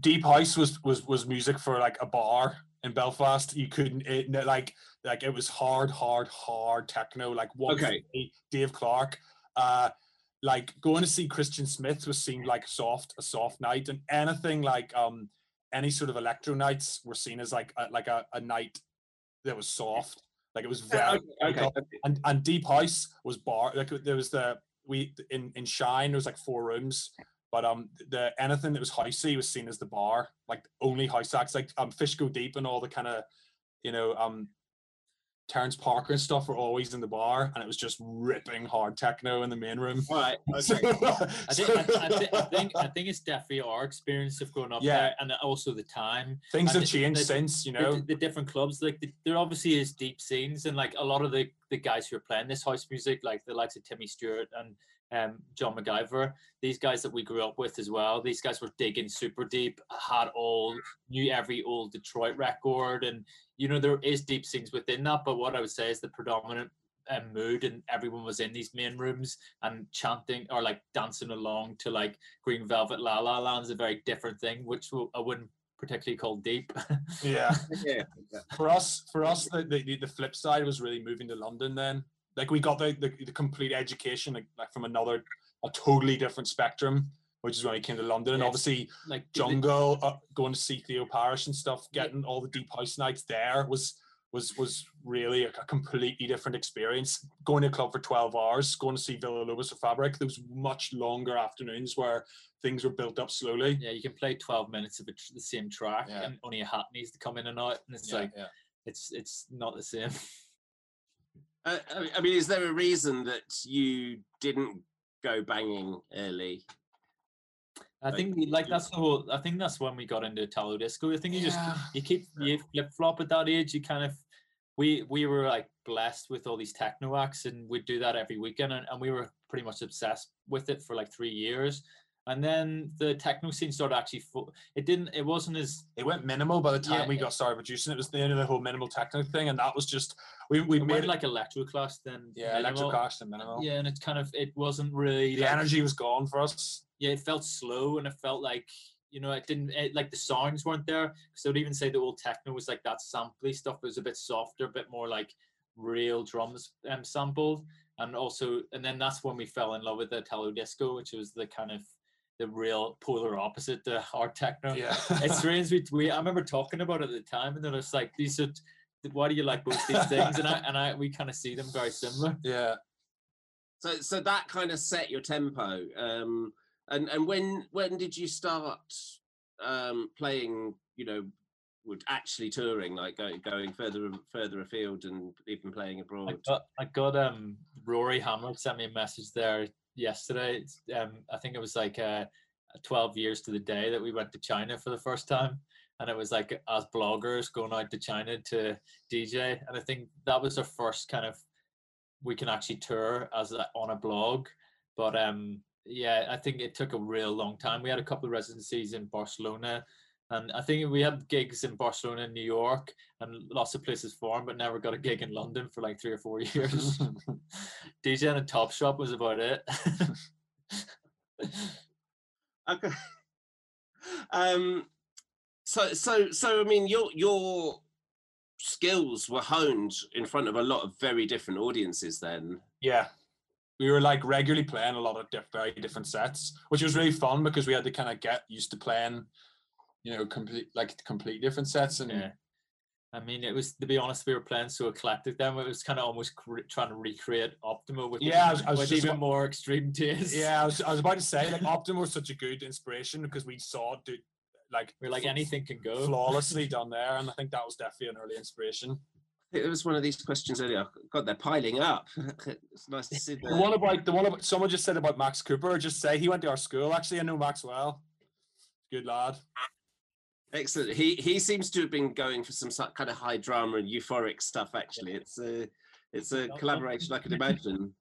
Deep house was was was music for like a bar. In Belfast, you couldn't it, like like it was hard, hard, hard techno. Like what okay. Dave Clark, uh, like going to see Christian Smith was seen like soft, a soft night, and anything like um any sort of electro nights were seen as like a, like a, a night that was soft. Like it was very okay. Okay. and and deep house was bar. Like there was the we in in Shine there was like four rooms. But um, the anything that was housey was seen as the bar, like only house acts, like um, Fish Go Deep and all the kind of, you know, um, Terence Parker and stuff were always in the bar, and it was just ripping hard techno in the main room. All right. Okay. so, I, think, I, I, th I think I think it's definitely our experience of growing up yeah. there, and also the time. Things and have the, changed the, since, you know. The, the different clubs, like the, there obviously is deep scenes, and like a lot of the the guys who are playing this house music, like the likes of Timmy Stewart and. Um, John MacGyver, these guys that we grew up with as well, these guys were digging super deep, had all, knew every old Detroit record, and you know there is deep scenes within that, but what I would say is the predominant um, mood, and everyone was in these main rooms and chanting or like dancing along to like Green Velvet La La Land's a very different thing, which I wouldn't particularly call deep. Yeah. yeah. For us, for us the, the, the flip side was really moving to London then. Like we got the, the, the complete education like, like from another, a totally different spectrum, which is when we came to London. And yes. obviously like Jungle, uh, going to see Theo Parrish and stuff, getting yeah. all the deep house nights there was was was really a, a completely different experience. Going to a club for twelve hours, going to see Villa Lobos for Fabric, there was much longer afternoons where things were built up slowly. Yeah, you can play twelve minutes of the, the same track yeah. and only a hat needs to come in and out. And it's yeah, like, yeah. it's it's not the same. Uh, I mean, is there a reason that you didn't go banging early? I like, think like that's the whole. I think that's when we got into Italo disco. I think you yeah. just you keep you flip flop at that age. You kind of we we were like blessed with all these techno acts, and we'd do that every weekend, and, and we were pretty much obsessed with it for like three years. And then the techno scene started actually. It didn't. It wasn't as. It went minimal by the time yeah, we got started producing. It was the end of the whole minimal techno thing, and that was just we we it made like electro clash then. Yeah, electro clash then minimal. Yeah, and it kind of it wasn't really. The like, energy was gone for us. Yeah, it felt slow, and it felt like you know it didn't it, like the sounds weren't there. So I'd even say the old techno was like that sampley stuff. It was a bit softer, a bit more like real drums um, sampled, and also and then that's when we fell in love with the Italo disco, which was the kind of. The real polar opposite to hard techno. Yeah, it's strange. We, we I remember talking about it at the time, and then it's like these are. Why do you like both these things? And I and I we kind of see them very similar. Yeah. So so that kind of set your tempo. Um. And and when when did you start, um, playing? You know, would actually touring like going going further and further afield, and even playing abroad. I got, I got um Rory Hamler sent me a message there. Yesterday, um, I think it was like uh, twelve years to the day that we went to China for the first time, and it was like as bloggers going out to China to D J, and I think that was our first kind of we can actually tour as a, on a blog. But um, yeah, I think it took a real long time. We had a couple of residencies in Barcelona, and I think we had gigs in Barcelona, New York, and lots of places for them, but never got a gig in London for like three or four years. DJing at Top Shop was about it. Okay. Um. So so so I mean, your your skills were honed in front of a lot of very different audiences then. Yeah. We were like regularly playing a lot of diff very different sets, which was really fun because we had to kind of get used to playing, you know, complete like complete different sets. And yeah. I mean, it was, to be honest, we were playing so eclectic then. It was kind of almost trying to recreate Optimo with, yeah, I was, I was with even more extreme taste. Yeah, I was, I was about to say, like, Optimo was such a good inspiration because we saw, dude, like, we're like anything can go. Flawlessly done there, and I think that was definitely an early inspiration. It was one of these questions earlier. God, they're piling up. It's nice to see. The one about the one about someone just said about Max Cooper. Just say he went to our school. Actually, I know Max well. Good lad. Excellent. He he seems to have been going for some kind of high drama and euphoric stuff. Actually, it's a it's a collaboration I could imagine.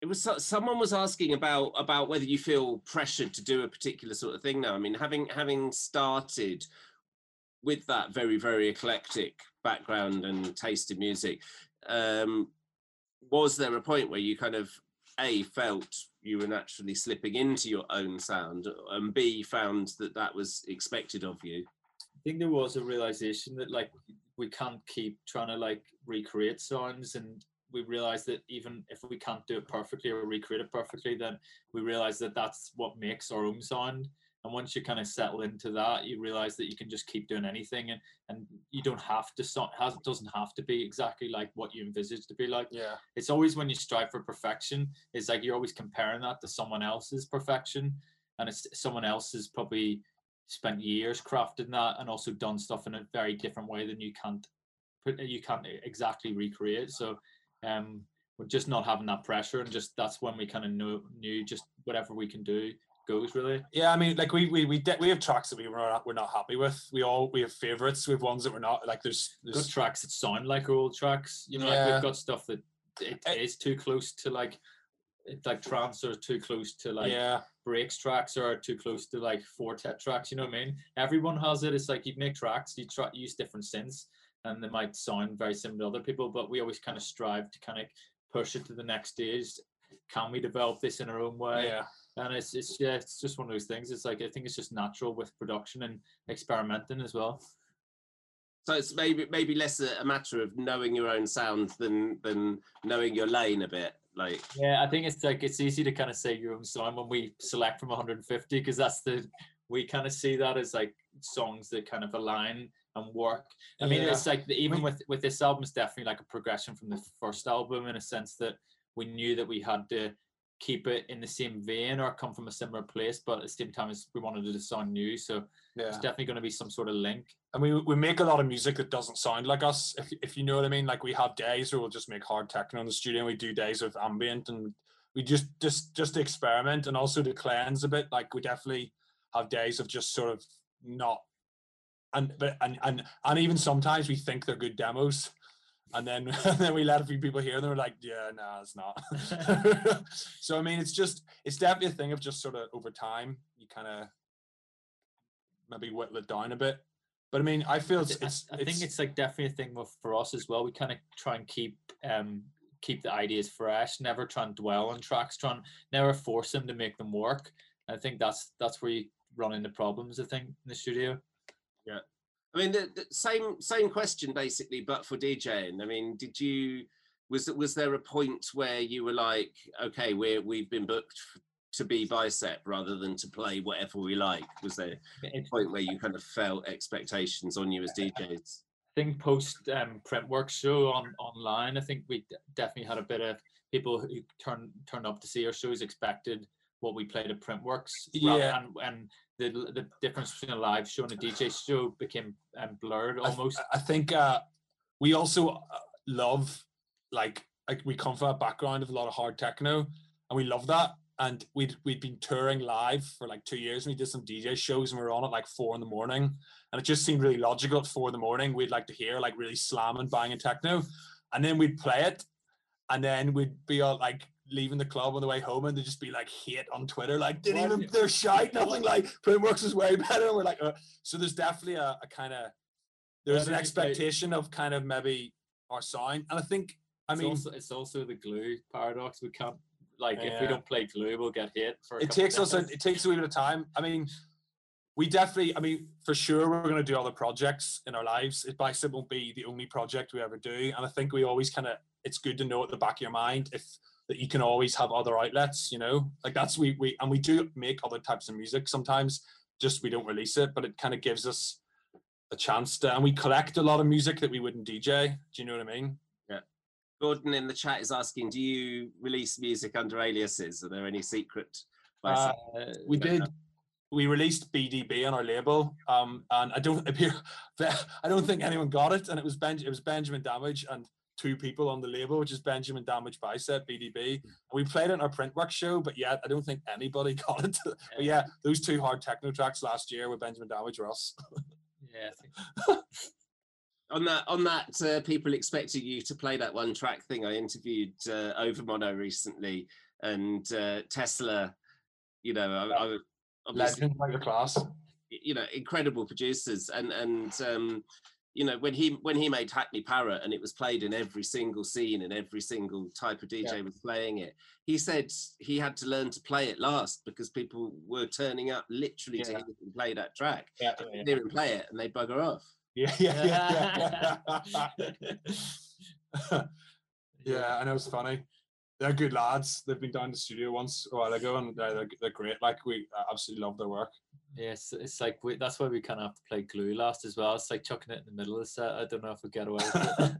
It was someone was asking about about whether you feel pressured to do a particular sort of thing now. I mean, having having started with that very, very eclectic background and taste in music, um, was there a point where you kind of, A, felt you were naturally slipping into your own sound, and B, found that that was expected of you? I think there was a realization that, like, we can't keep trying to, like, recreate sounds, and we realized that even if we can't do it perfectly or recreate it perfectly, then we realized that that's what makes our own sound. And once you kind of settle into that, you realize that you can just keep doing anything, and and you don't have to sound, has doesn't have to be exactly like what you envisaged to be like. Yeah, it's always when you strive for perfection, it's like you're always comparing that to someone else's perfection, and it's someone else has probably spent years crafting that and also done stuff in a very different way than you can't put you can't exactly recreate. So um we're just not having that pressure, and just that's when we kind of know knew just whatever we can do goes, really. Yeah, I mean, like we we we we have tracks that we were not, we're not happy with. We all we have favorites. We have ones that we're not like. There's there's good tracks that sound like old tracks. You know, yeah. Like we've got stuff that it, it is too close to like like trance, or too close to like yeah. breaks tracks, or too close to like fortet tracks. You know what I mean? Everyone has it. It's like you make tracks, you try use different synths, and they might sound very similar to other people. But we always kind of strive to kind of push it to the next stage. Can we develop this in our own way? Yeah. And it's it's yeah, it's just one of those things. It's like I think it's just natural with production and experimenting as well. So it's maybe maybe less a, a matter of knowing your own sound than than knowing your lane a bit. Like yeah, I think it's like it's easy to kind of say your own sound when we select from one hundred fifty, because that's the we kind of see that as like songs that kind of align and work. I mean, yeah. It's like the, even with with this album, it's definitely like a progression from the first album in a sense that we knew that we had to keep it in the same vein or come from a similar place, but at the same time we wanted it to sound new, so yeah. It's definitely going to be some sort of link. And we we make a lot of music that doesn't sound like us, if, if you know what I mean. Like we have days where we'll just make hard techno in the studio, and we do days with ambient, and we just just just experiment and also to cleanse a bit. Like we definitely have days of just sort of not, and but and and, and even sometimes we think they're good demos. And then, and then we let a few people hear them. We're like, yeah, no, nah, it's not. So, I mean, it's just, it's definitely a thing of just sort of over time, you kind of maybe whittle it down a bit. But I mean, I feel it's, it's I, I think it's, it's like definitely a thing with, for us as well. We kind of try and keep, um, keep the ideas fresh, never try and dwell on tracks, try and never force them to make them work. And I think that's, that's where you run into problems, I think, in the studio. Yeah. I mean, the, the same same question basically, but for DJing. I mean, did you was was there a point where you were like, okay, we we've been booked to be Bicep rather than to play whatever we like? Was there a point where you kind of felt expectations on you as D Js? I think post um, Printworks show on online, I think we definitely had a bit of people who turned turned up to see our shows expected what we played at Printworks. Yeah, and, and the the difference between a live show and a D J show became um, blurred almost. I, I think uh, we also love like like we come from a background of a lot of hard techno, and we love that. And we'd we'd been touring live for like two years, and we did some D J shows, and we were on at like four in the morning, and it just seemed really logical at four in the morning. We'd like to hear like really slamming, banging techno, and then we'd play it, and then we'd be all like leaving the club on the way home, and they just be like hate on Twitter, like didn't even they're shite, nothing, like Printworks is way better. And we're like, uh. So there's definitely a, a kind of there's an expectation of kind of maybe our sound, and I think I mean it's also, it's also the glue paradox. We can't like yeah. If we don't play glue, we'll get hit. For a it takes us a, it takes a wee bit of time. I mean, we definitely, I mean, for sure, we're going to do other projects in our lives. Bicep won't be the only project we ever do. And I think we always kind of, it's good to know at the back of your mind if that you can always have other outlets, you know, like that's, we, we, and we do make other types of music sometimes, just we don't release it, but it kind of gives us a chance to, and we collect a lot of music that we wouldn't D J. Do you know what I mean? Yeah. Gordon in the chat is asking, do you release music under aliases? Are there any secret? Uh, we did. We released B D B on our label, um, and I don't appear, I don't think anyone got it. And it was Ben, it was Benjamin Damage and two people on the label, which is Benjamin Damage, Bicep, B D B. And we played it in our Printworks show, but yeah, I don't think anybody got it. Yeah. But yeah, those two hard techno tracks last year with Benjamin Damage were us. Yeah. I think so. On that, on that, uh, people expecting you to play that one track thing. I interviewed uh, Overmono recently, and uh, Tesla. You know, I. I Legend like the class, you know, incredible producers, and and um, you know, when he when he made Hackney Parrot and it was played in every single scene and every single type of D J yeah. was playing it. He said he had to learn to play it last because people were turning up literally yeah. to hear him play that track. Yeah, yeah, yeah. They didn't play it and they bugger off. Yeah, yeah, yeah, yeah. Yeah, I know, it's funny. They're good lads. They've been down to the studio once a while ago, and they're, they're great. Like, we absolutely love their work. Yes, it's like we, that's why we kind of have to play glue last as well. It's like chucking it in the middle of the set. I don't know if we get away with it.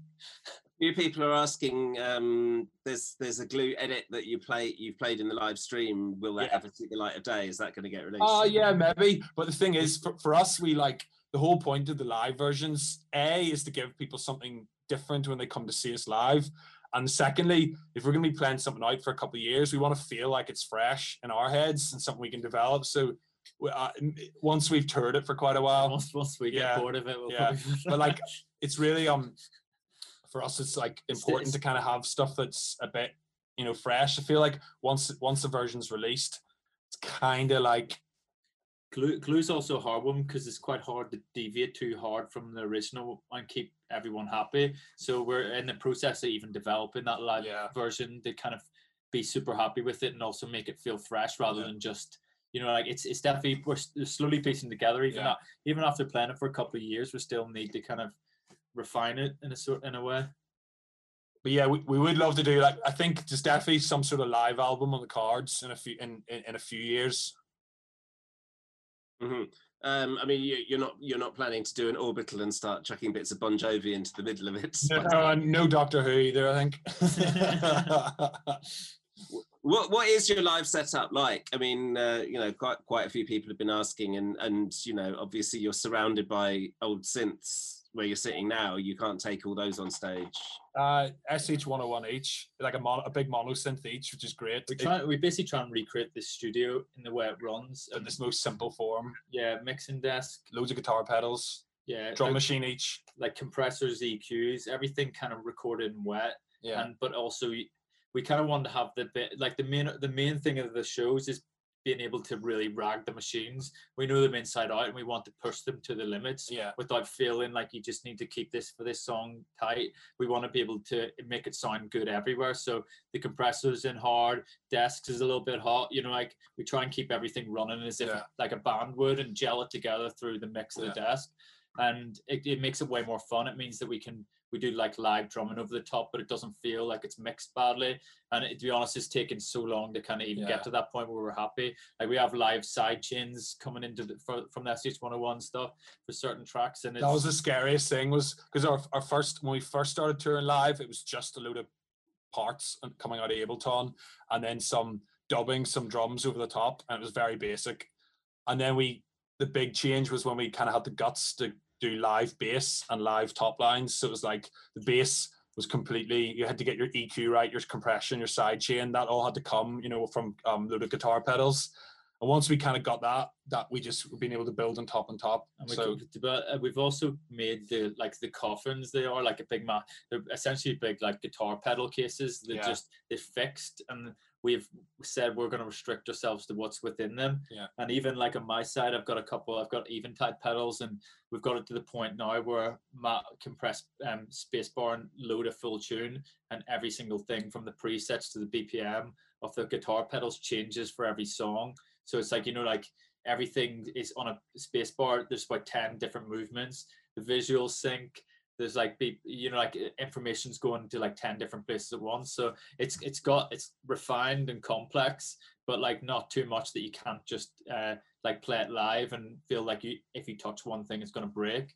Few people are asking. Um, there's there's a glue edit that you play you've played in the live stream. Will that yeah. ever see the light of day? Is that going to get released? Oh uh, yeah, maybe. But the thing is, for, for us, we like the whole point of the live versions. A is to give people something different when they come to see us live. And secondly, if we're going to be playing something out for a couple of years, we want to feel like it's fresh in our heads and something we can develop. So uh, once we've toured it for quite a while, once, once we yeah, get bored of it, we'll yeah. probably... But like, it's really um for us, it's like important it's, it's... to kind of have stuff that's a bit, you know, fresh. I feel like once once the version's released, it's kind of like. Glue, glue's also a hard one because it's quite hard to deviate too hard from the original and keep everyone happy. So we're in the process of even developing that live yeah. version to kind of be super happy with it and also make it feel fresh rather yeah. than just, you know, like it's it's definitely, we're slowly piecing together. Even yeah. not, even after playing it for a couple of years, we still need to kind of refine it in a sort in a way. But yeah, we, we would love to do, like, I think there's definitely some sort of live album on the cards in a few in in, in a few years. Mm-hmm. Um, I mean, you, you're not you're not planning to do an Orbital and start chucking bits of Bon Jovi into the middle of it. No, no, no Doctor Who either, I think. What what is your live setup like? I mean, uh, you know, quite quite a few people have been asking, and and you know, obviously you're surrounded by old synths where you're sitting now. You can't take all those on stage. Uh, S H one oh one each, like a, mono, a big mono synth each, which is great. We try, we basically try and recreate this studio in the way it runs, in this most simple form. Yeah, mixing desk, loads of guitar pedals. Yeah, drum like, machine each, like compressors, E Qs, everything kind of recorded and wet. Yeah, and but also we, we kind of wanted to have the bit like the main the main thing of the shows is being able to really rag the machines. We know them inside out and we want to push them to the limits yeah. without feeling like you just need to keep this for this song tight. We want to be able to make it sound good everywhere. So the compressors in hard, desks is a little bit hot, you know, like we try and keep everything running as if yeah. like a band would and gel it together through the mix of yeah. the desk. And it, it makes it way more fun. It means that we can, we do like live drumming over the top, but it doesn't feel like it's mixed badly. And it, to be honest, it's taken so long to kind of even yeah. get to that point where we're happy. Like we have live side chins coming into the, for, from the S H one oh one stuff for certain tracks. And it's, that was the scariest thing was because our, our first, when we first started touring live, it was just a load of parts coming out of Ableton and then some dubbing, some drums over the top. And it was very basic. And then we, the big change was when we kind of had the guts to do live bass and live top lines. So it was like the bass was completely, you had to get your E Q right, your compression, your side chain, that all had to come, you know, from um, load of guitar pedals. And once we kind of got that, that we just we've been able to build on top on top. And we so, could, but we've also made the like the coffins. They are like a big, ma they're essentially big like guitar pedal cases. They're yeah. just they're fixed, and we've said we're going to restrict ourselves to what's within them. Yeah. And even like on my side, I've got a couple. I've got even type pedals, and we've got it to the point now where my compressed um, spacebar and load a full tune, and every single thing from the presets to the B P M of the guitar pedals changes for every song. So it's like, you know, like everything is on a space bar. There's about ten different movements. The visuals sync. There's like, you know, like information's going to like ten different places at once. So it's it's got it's refined and complex, but like not too much that you can't just uh, like play it live and feel like you if you touch one thing, it's going to break.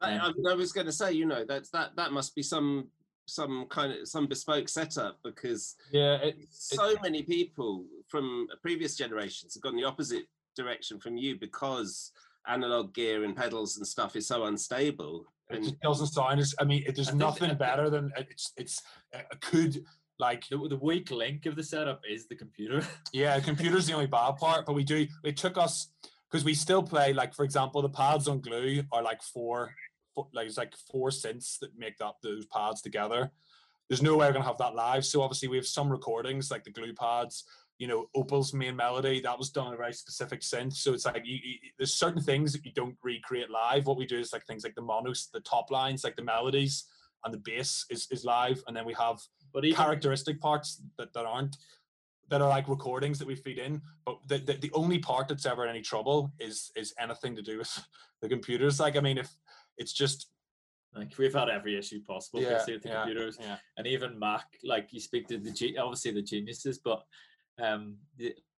Um, I, I was going to say, you know, that's that that must be some some kind of some bespoke setup, because yeah, it, so it, many people from previous generations have gone the opposite direction from you, because analog gear and pedals and stuff is so unstable. It just doesn't sound as, I mean, it, there's I nothing think, better than it's. It's it could like the, the weak link of the setup is the computer. Yeah, the computer's the only bad part. But we do. It took us, because we still play like, for example, the pads on Glue are like four, like it's like four synths that make up those pads together. There's no way we're gonna have that live. So obviously we have some recordings like the Glue pads. You know, Opal's main melody, that was done on a very specific synth. So it's like, you, you, there's certain things that you don't recreate live. What we do is like things like the monos, the top lines, like the melodies and the bass is, is live. And then we have but even, characteristic parts that, that aren't, that are like recordings that we feed in. But the, the, the only part that's ever in any trouble is is anything to do with the computers. Like, I mean, if it's just, like we've had every issue possible yeah, with the yeah, computers yeah. and even Mac, like you speak to the, obviously the geniuses, but um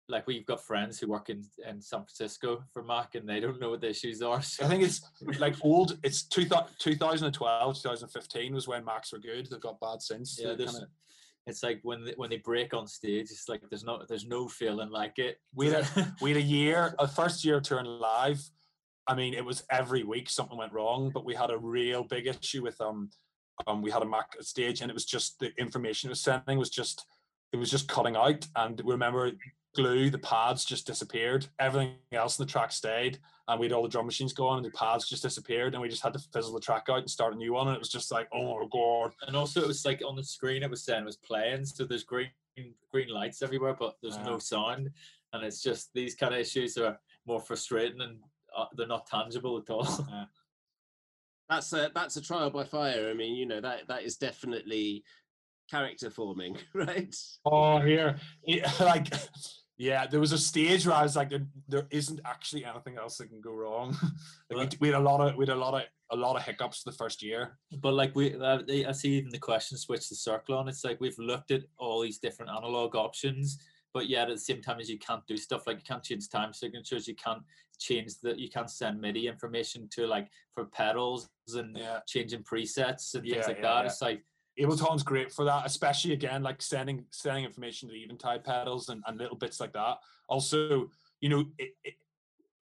like we've got friends who work in, in San Francisco for Mac and they don't know what the issues are, so. I think it's like old it's two thousand twelve, two thousand fifteen was when Macs were good. They've got bad synths. Yeah, kinda... it's like when they, when they break on stage, it's like there's no there's no feeling like it. We had a, we had a year a first year of touring live. I mean, it was every week something went wrong, but we had a real big issue with um um we had a Mac at stage and it was just the information it was sending was just It was just cutting out, and we remember Glue, the pads just disappeared. Everything else in the track stayed, and we had all the drum machines going, and the pads just disappeared, and we just had to fizzle the track out and start a new one. And it was just like, oh god! And also, it was like on the screen, it was saying it was playing, so there's green green lights everywhere, but there's yeah. no sound, and it's just these kind of issues are more frustrating, and uh, they're not tangible at all. Yeah. That's a that's a trial by fire. I mean, you know that that is definitely. Character forming, right? Oh, here, yeah, like, yeah, there was a stage where I was like, there, there isn't actually anything else that can go wrong. Like we, we had a lot of, we had a lot of, a lot of hiccups the first year. But like we, uh, I see even the question switch the circle on. It's like we've looked at all these different analog options, but yet at the same time as you can't do stuff like you can't change time signatures, you can't change that, you can't send MIDI information to like for pedals and yeah. changing presets and things yeah, like yeah, that. Yeah. It's like. Ableton's great for that, especially again like sending sending information to the eventide pedals and, and little bits like that. Also, you know, it, it,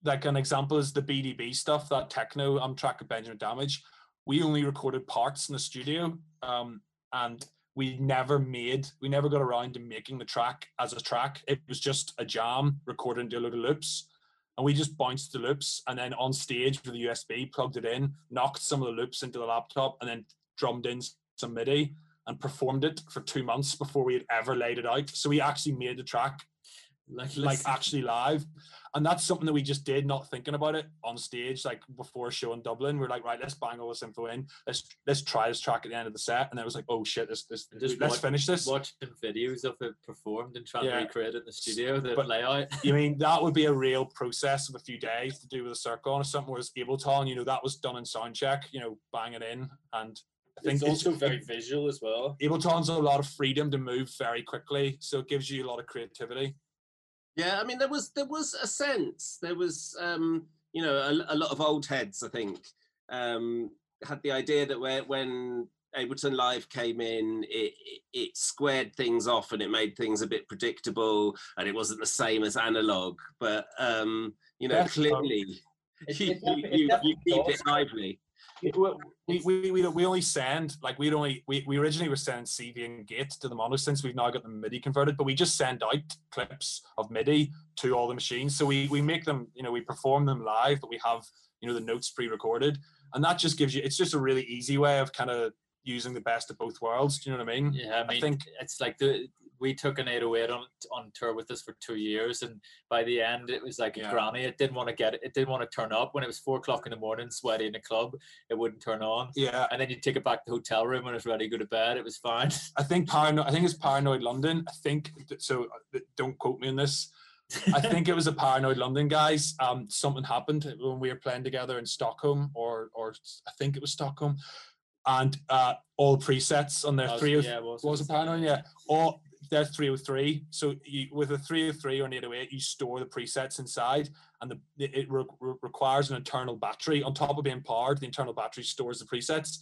like an example is the B D B stuff, that techno um, track of Benjamin Damage. We only recorded parts in the studio, um, and we never made, we never got around to making the track as a track. It was just a jam recorded into a load of loops, and we just bounced the loops, and then on stage with the U S B, plugged it in, knocked some of the loops into the laptop, and then drummed in some MIDI and performed it for two months before we had ever laid it out. So we actually made the track like, like actually live. And that's something that we just did, not thinking about it on stage, like before a show in Dublin. We're like, right, let's bang all this info in. Let's let's try this track at the end of the set. And I was like, oh shit, this this just let's watch, finish this. Watching videos of it performed and trying yeah. to recreate it in the studio, the but, layout. You mean that would be a real process of a few days to do with a circle or something, whereas Ableton, you know, that was done in sound check, you know, bang it in. And I think it's also very visual as well. Ableton's a lot of freedom to move very quickly, so it gives you a lot of creativity. Yeah, I mean, there was there was a sense. There was, um, you know, a, a lot of old heads, I think, um, had the idea that where, when Ableton Live came in, it, it, it squared things off and it made things a bit predictable and it wasn't the same as analog. But, um, you know, That's clearly, it's, you, it's you, you, you keep it lively. We, we, we, we only send, like we'd only, we, we originally were sending C V and Gate to the mono since we've now got the MIDI converted, but we just send out clips of MIDI to all the machines. So we, we make them, you know, we perform them live, but we have, you know, the notes pre-recorded. And that just gives you, it's just a really easy way of kind of using the best of both worlds. Do you know what I mean? Yeah, I mean, I think it's like the, we took an eight oh eight on, on tour with us for two years. And by the end, it was like yeah. a granny. It didn't want to get it. It didn't want to turn up when it was four o'clock in the morning, sweaty in a club. It wouldn't turn on. Yeah. And then you take it back to the hotel room when it's ready to go to bed. It was fine. I think Paranoid, I think it's Paranoid London. I think, so don't quote me on this. I think it was the Paranoid London guys. Um, something happened when we were playing together in Stockholm, or or I think it was Stockholm, and uh, all presets on their was, three. Yeah, was, was it Paranoid? Yeah, all their three oh three. So you, with a three oh three or an eight oh eight, you store the presets inside, and the, it re re requires an internal battery on top of being powered. The internal battery stores the presets.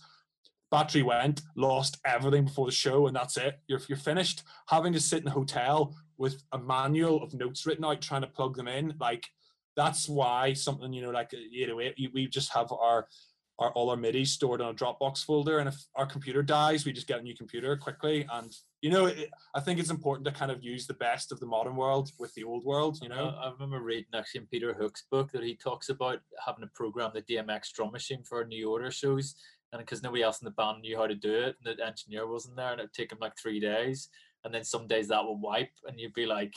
Battery went, lost everything before the show, and that's it. You're you're finished. Having to sit in a hotel with a manual of notes written out, trying to plug them in, like that's why something you know, like you know, we, we just have our our all our MIDI stored on a Dropbox folder, and if our computer dies, we just get a new computer quickly. And you know, it, I think it's important to kind of use the best of the modern world with the old world. You know, I, I remember reading actually in Peter Hook's book that he talks about having to program the D M X drum machine for New Order shows. And because nobody else in the band knew how to do it, and the engineer wasn't there, and it'd take him like three days, and then some days that would wipe, and you'd be like,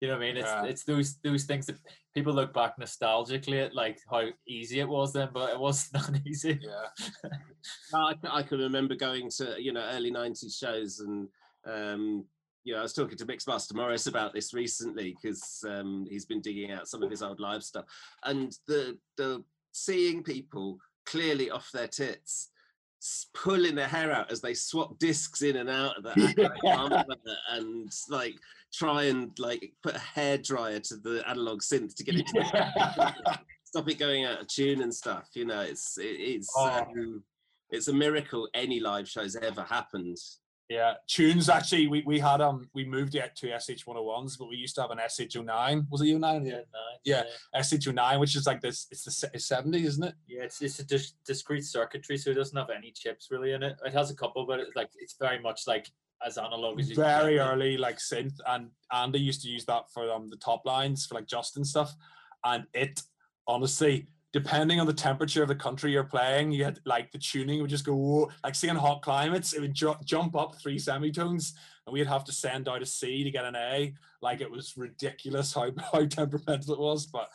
you know what I mean? It's yeah. it's those those things that people look back nostalgically at, like how easy it was then, but it wasn't that easy. Yeah, I, I can remember going to you know early nineties shows, and um, you know I was talking to Mixmaster Morris about this recently because um, he's been digging out some of his old live stuff, and the the seeing people clearly off their tits, pulling their hair out as they swap discs in and out of the yeah. and like try and like put a hair dryer to the analog synth to get it to yeah. stop it going out of tune and stuff. You know, it's it, it's oh. um, it's a miracle any live show's ever happened. Yeah, tunes actually. We we had um we moved yet to S H one oh ones, but we used to have an S H oh nine. Was it oh nine? Yeah, yeah, yeah. S H oh nine, which is like this. It's the seventy, isn't it? Yeah, it's it's a dis discrete circuitry, so it doesn't have any chips really in it. It has a couple, but it's like it's very much like as analog as you. Very can early like synth, and Andy used to use that for um the top lines for like Justin stuff, and it honestly. Depending on the temperature of the country you're playing, you had like the tuning would just go whoa. Like seeing hot climates, it would ju jump up three semitones, and we'd have to send out a C to get an A. Like it was ridiculous how how temperamental it was. But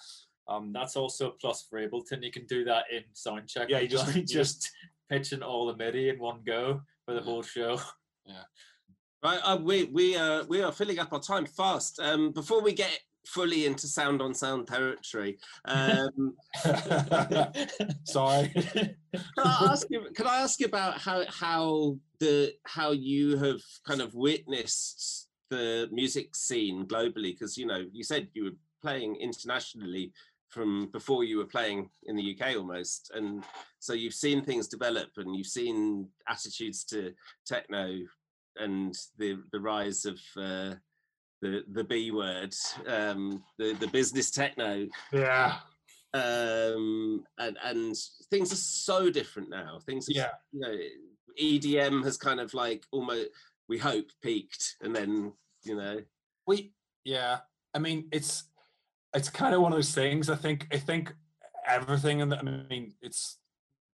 um, that's also a plus for Ableton. You can do that in soundcheck. Yeah, you just you just pitching all the MIDI in one go for the whole show. Yeah, right. Uh, we we uh, we are filling up our time fast. Um, before we get fully into sound on sound territory. Um, Sorry. Can I ask you? Can I ask you about how how the how you have kind of witnessed the music scene globally? Because you know you said you were playing internationally from before you were playing in the U K almost, and so you've seen things develop and you've seen attitudes to techno and the the rise of. Uh, The the B word, um, the the business techno, yeah, um, and and things are so different now. Things, are, yeah, you know, E D M has kind of like almost we hope peaked, and then you know we yeah. I mean, it's it's kind of one of those things. I think I think everything, and I mean, it's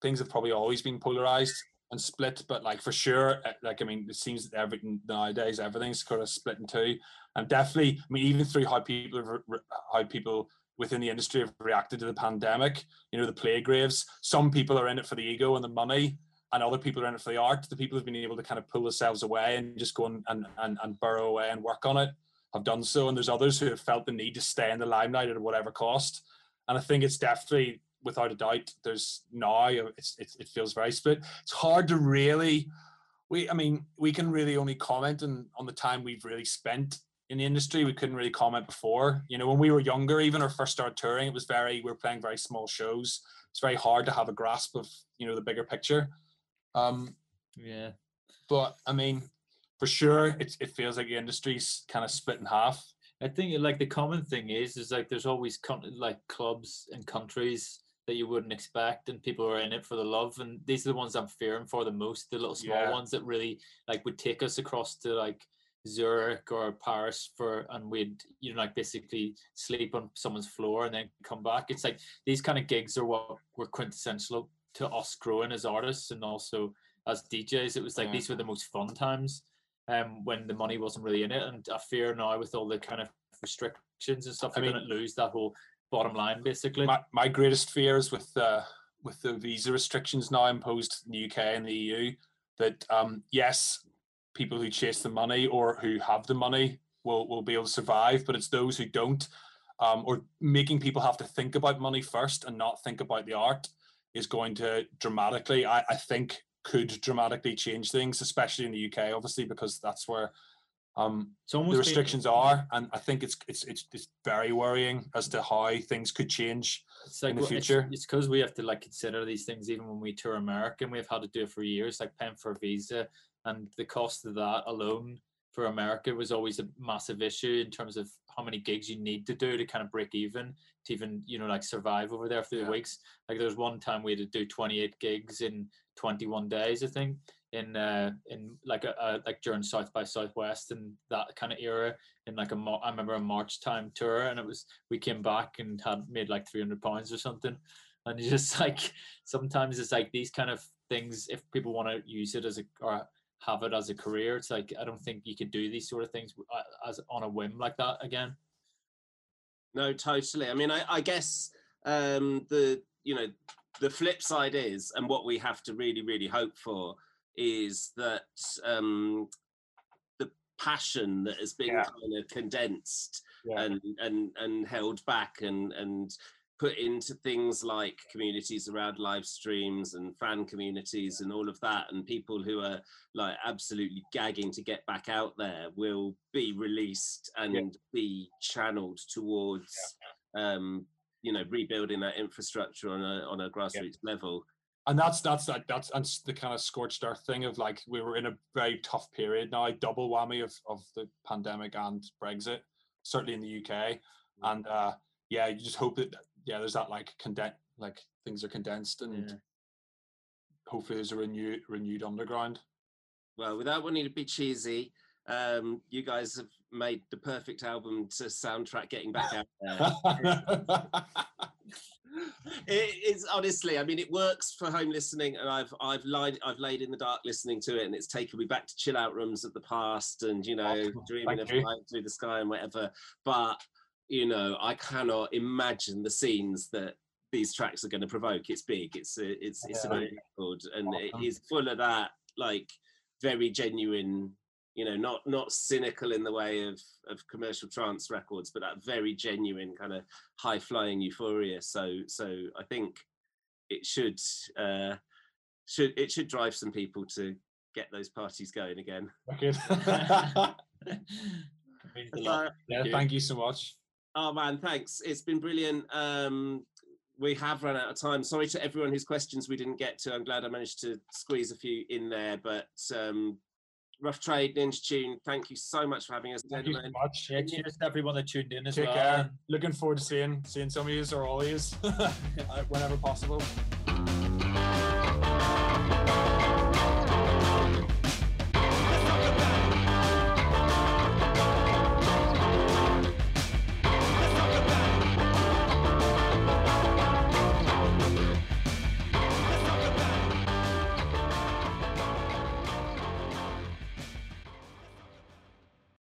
things have probably always been polarized and split, but like for sure, like I mean, it seems that everything nowadays, everything's kind of split in two. And definitely, I mean, even through how people have, how people within the industry have reacted to the pandemic, you know, the playgraves. Some people are in it for the ego and the money, and other people are in it for the art. The people who've been able to kind of pull themselves away and just go and and and, and burrow away and work on it have done so. And there's others who have felt the need to stay in the limelight at whatever cost. And I think it's definitely. Without a doubt, there's now it's, it's, it feels very split. It's hard to really, we I mean, we can really only comment on, on the time we've really spent in the industry. We couldn't really comment before. You know, when we were younger, even or first started touring, it was very, we were playing very small shows. It's very hard to have a grasp of, you know, the bigger picture. Um, yeah. But I mean, for sure, it, it feels like the industry's kind of split in half. I think like the common thing is, is like there's always like clubs and countries that you wouldn't expect, and people are in it for the love, and these are the ones I'm fearing for the most, the little small yeah. ones that really like would take us across to like Zurich or Paris for, and we'd you know like basically sleep on someone's floor and then come back. It's like these kind of gigs are what were quintessential to us growing as artists and also as D Js. It was like yeah. these were the most fun times um when the money wasn't really in it, and I fear now with all the kind of restrictions and stuff, I mean, you're gonna lose that whole bottom line, basically. My, my greatest fear is with uh, with the visa restrictions now imposed in the U K and the E U. That um, yes, people who chase the money or who have the money will will be able to survive, but it's those who don't, um, or making people have to think about money first and not think about the art is going to dramatically, I, I think, could dramatically change things, especially in the U K, obviously, because that's where um, the restrictions been, are. And I think it's, it's it's it's very worrying as to how things could change it's like, in the well, future. It's because we have to like consider these things even when we tour America, and we've had to do it for years, like paying for a visa, and the cost of that alone for America was always a massive issue in terms of how many gigs you need to do to kind of break even, to even, you know, like survive over there for the yeah. weeks. Like there was one time we had to do twenty-eight gigs in twenty-one days, I think, in uh, in like a, a like during South by Southwest and that kind of era. In like a I remember a March time tour, and it was we came back and had made like three hundred pounds or something. And you just like sometimes it's like these kind of things. If people want to use it as a or have it as a career, it's like I don't think you could do these sort of things as on a whim like that again. No, totally. I mean, I, I guess um, the you know the flip side is, and what we have to really, really hope for is that um, the passion that has been yeah. kind of condensed yeah. and and and held back and and put into things like communities around live streams and fan communities yeah. and all of that, and people who are like absolutely gagging to get back out there will be released and yeah. be channeled towards, yeah. um, you know, rebuilding that infrastructure on a on a grassroots yeah. level. And that's that's that that's and the kind of scorched earth thing of like we were in a very tough period now, double whammy of of the pandemic and Brexit, certainly in the U K, and uh, yeah, you just hope that. Yeah, there's that like condensed, like things are condensed, and yeah. hopefully there's a renewed, renewed underground. Well, without wanting to be cheesy, um, you guys have made the perfect album to soundtrack getting back out there. It is honestly, I mean, it works for home listening, and I've I've lied, I've laid in the dark listening to it, and it's taken me back to chill out rooms of the past, and you know, oh, dreaming of flying through the sky and whatever, but. You know, I cannot imagine the scenes that these tracks are going to provoke. It's big. It's a, it's it's yeah. a big record, and it is full of that like very genuine. You know, not not cynical in the way of of commercial trance records, but that very genuine kind of high flying euphoria. So so I think it should uh, should it should drive some people to get those parties going again. Okay. yeah, thank you. thank you so much. Oh man, thanks. It's been brilliant. Um, we have run out of time. Sorry to everyone whose questions we didn't get to. I'm glad I managed to squeeze a few in there, but um, Rough Trade, Ninja Tune, thank you so much for having us. Thank you so much. Yeah, cheers to everyone that tuned in as well. Take care. Looking forward to seeing, seeing some of yous or all of yous whenever possible.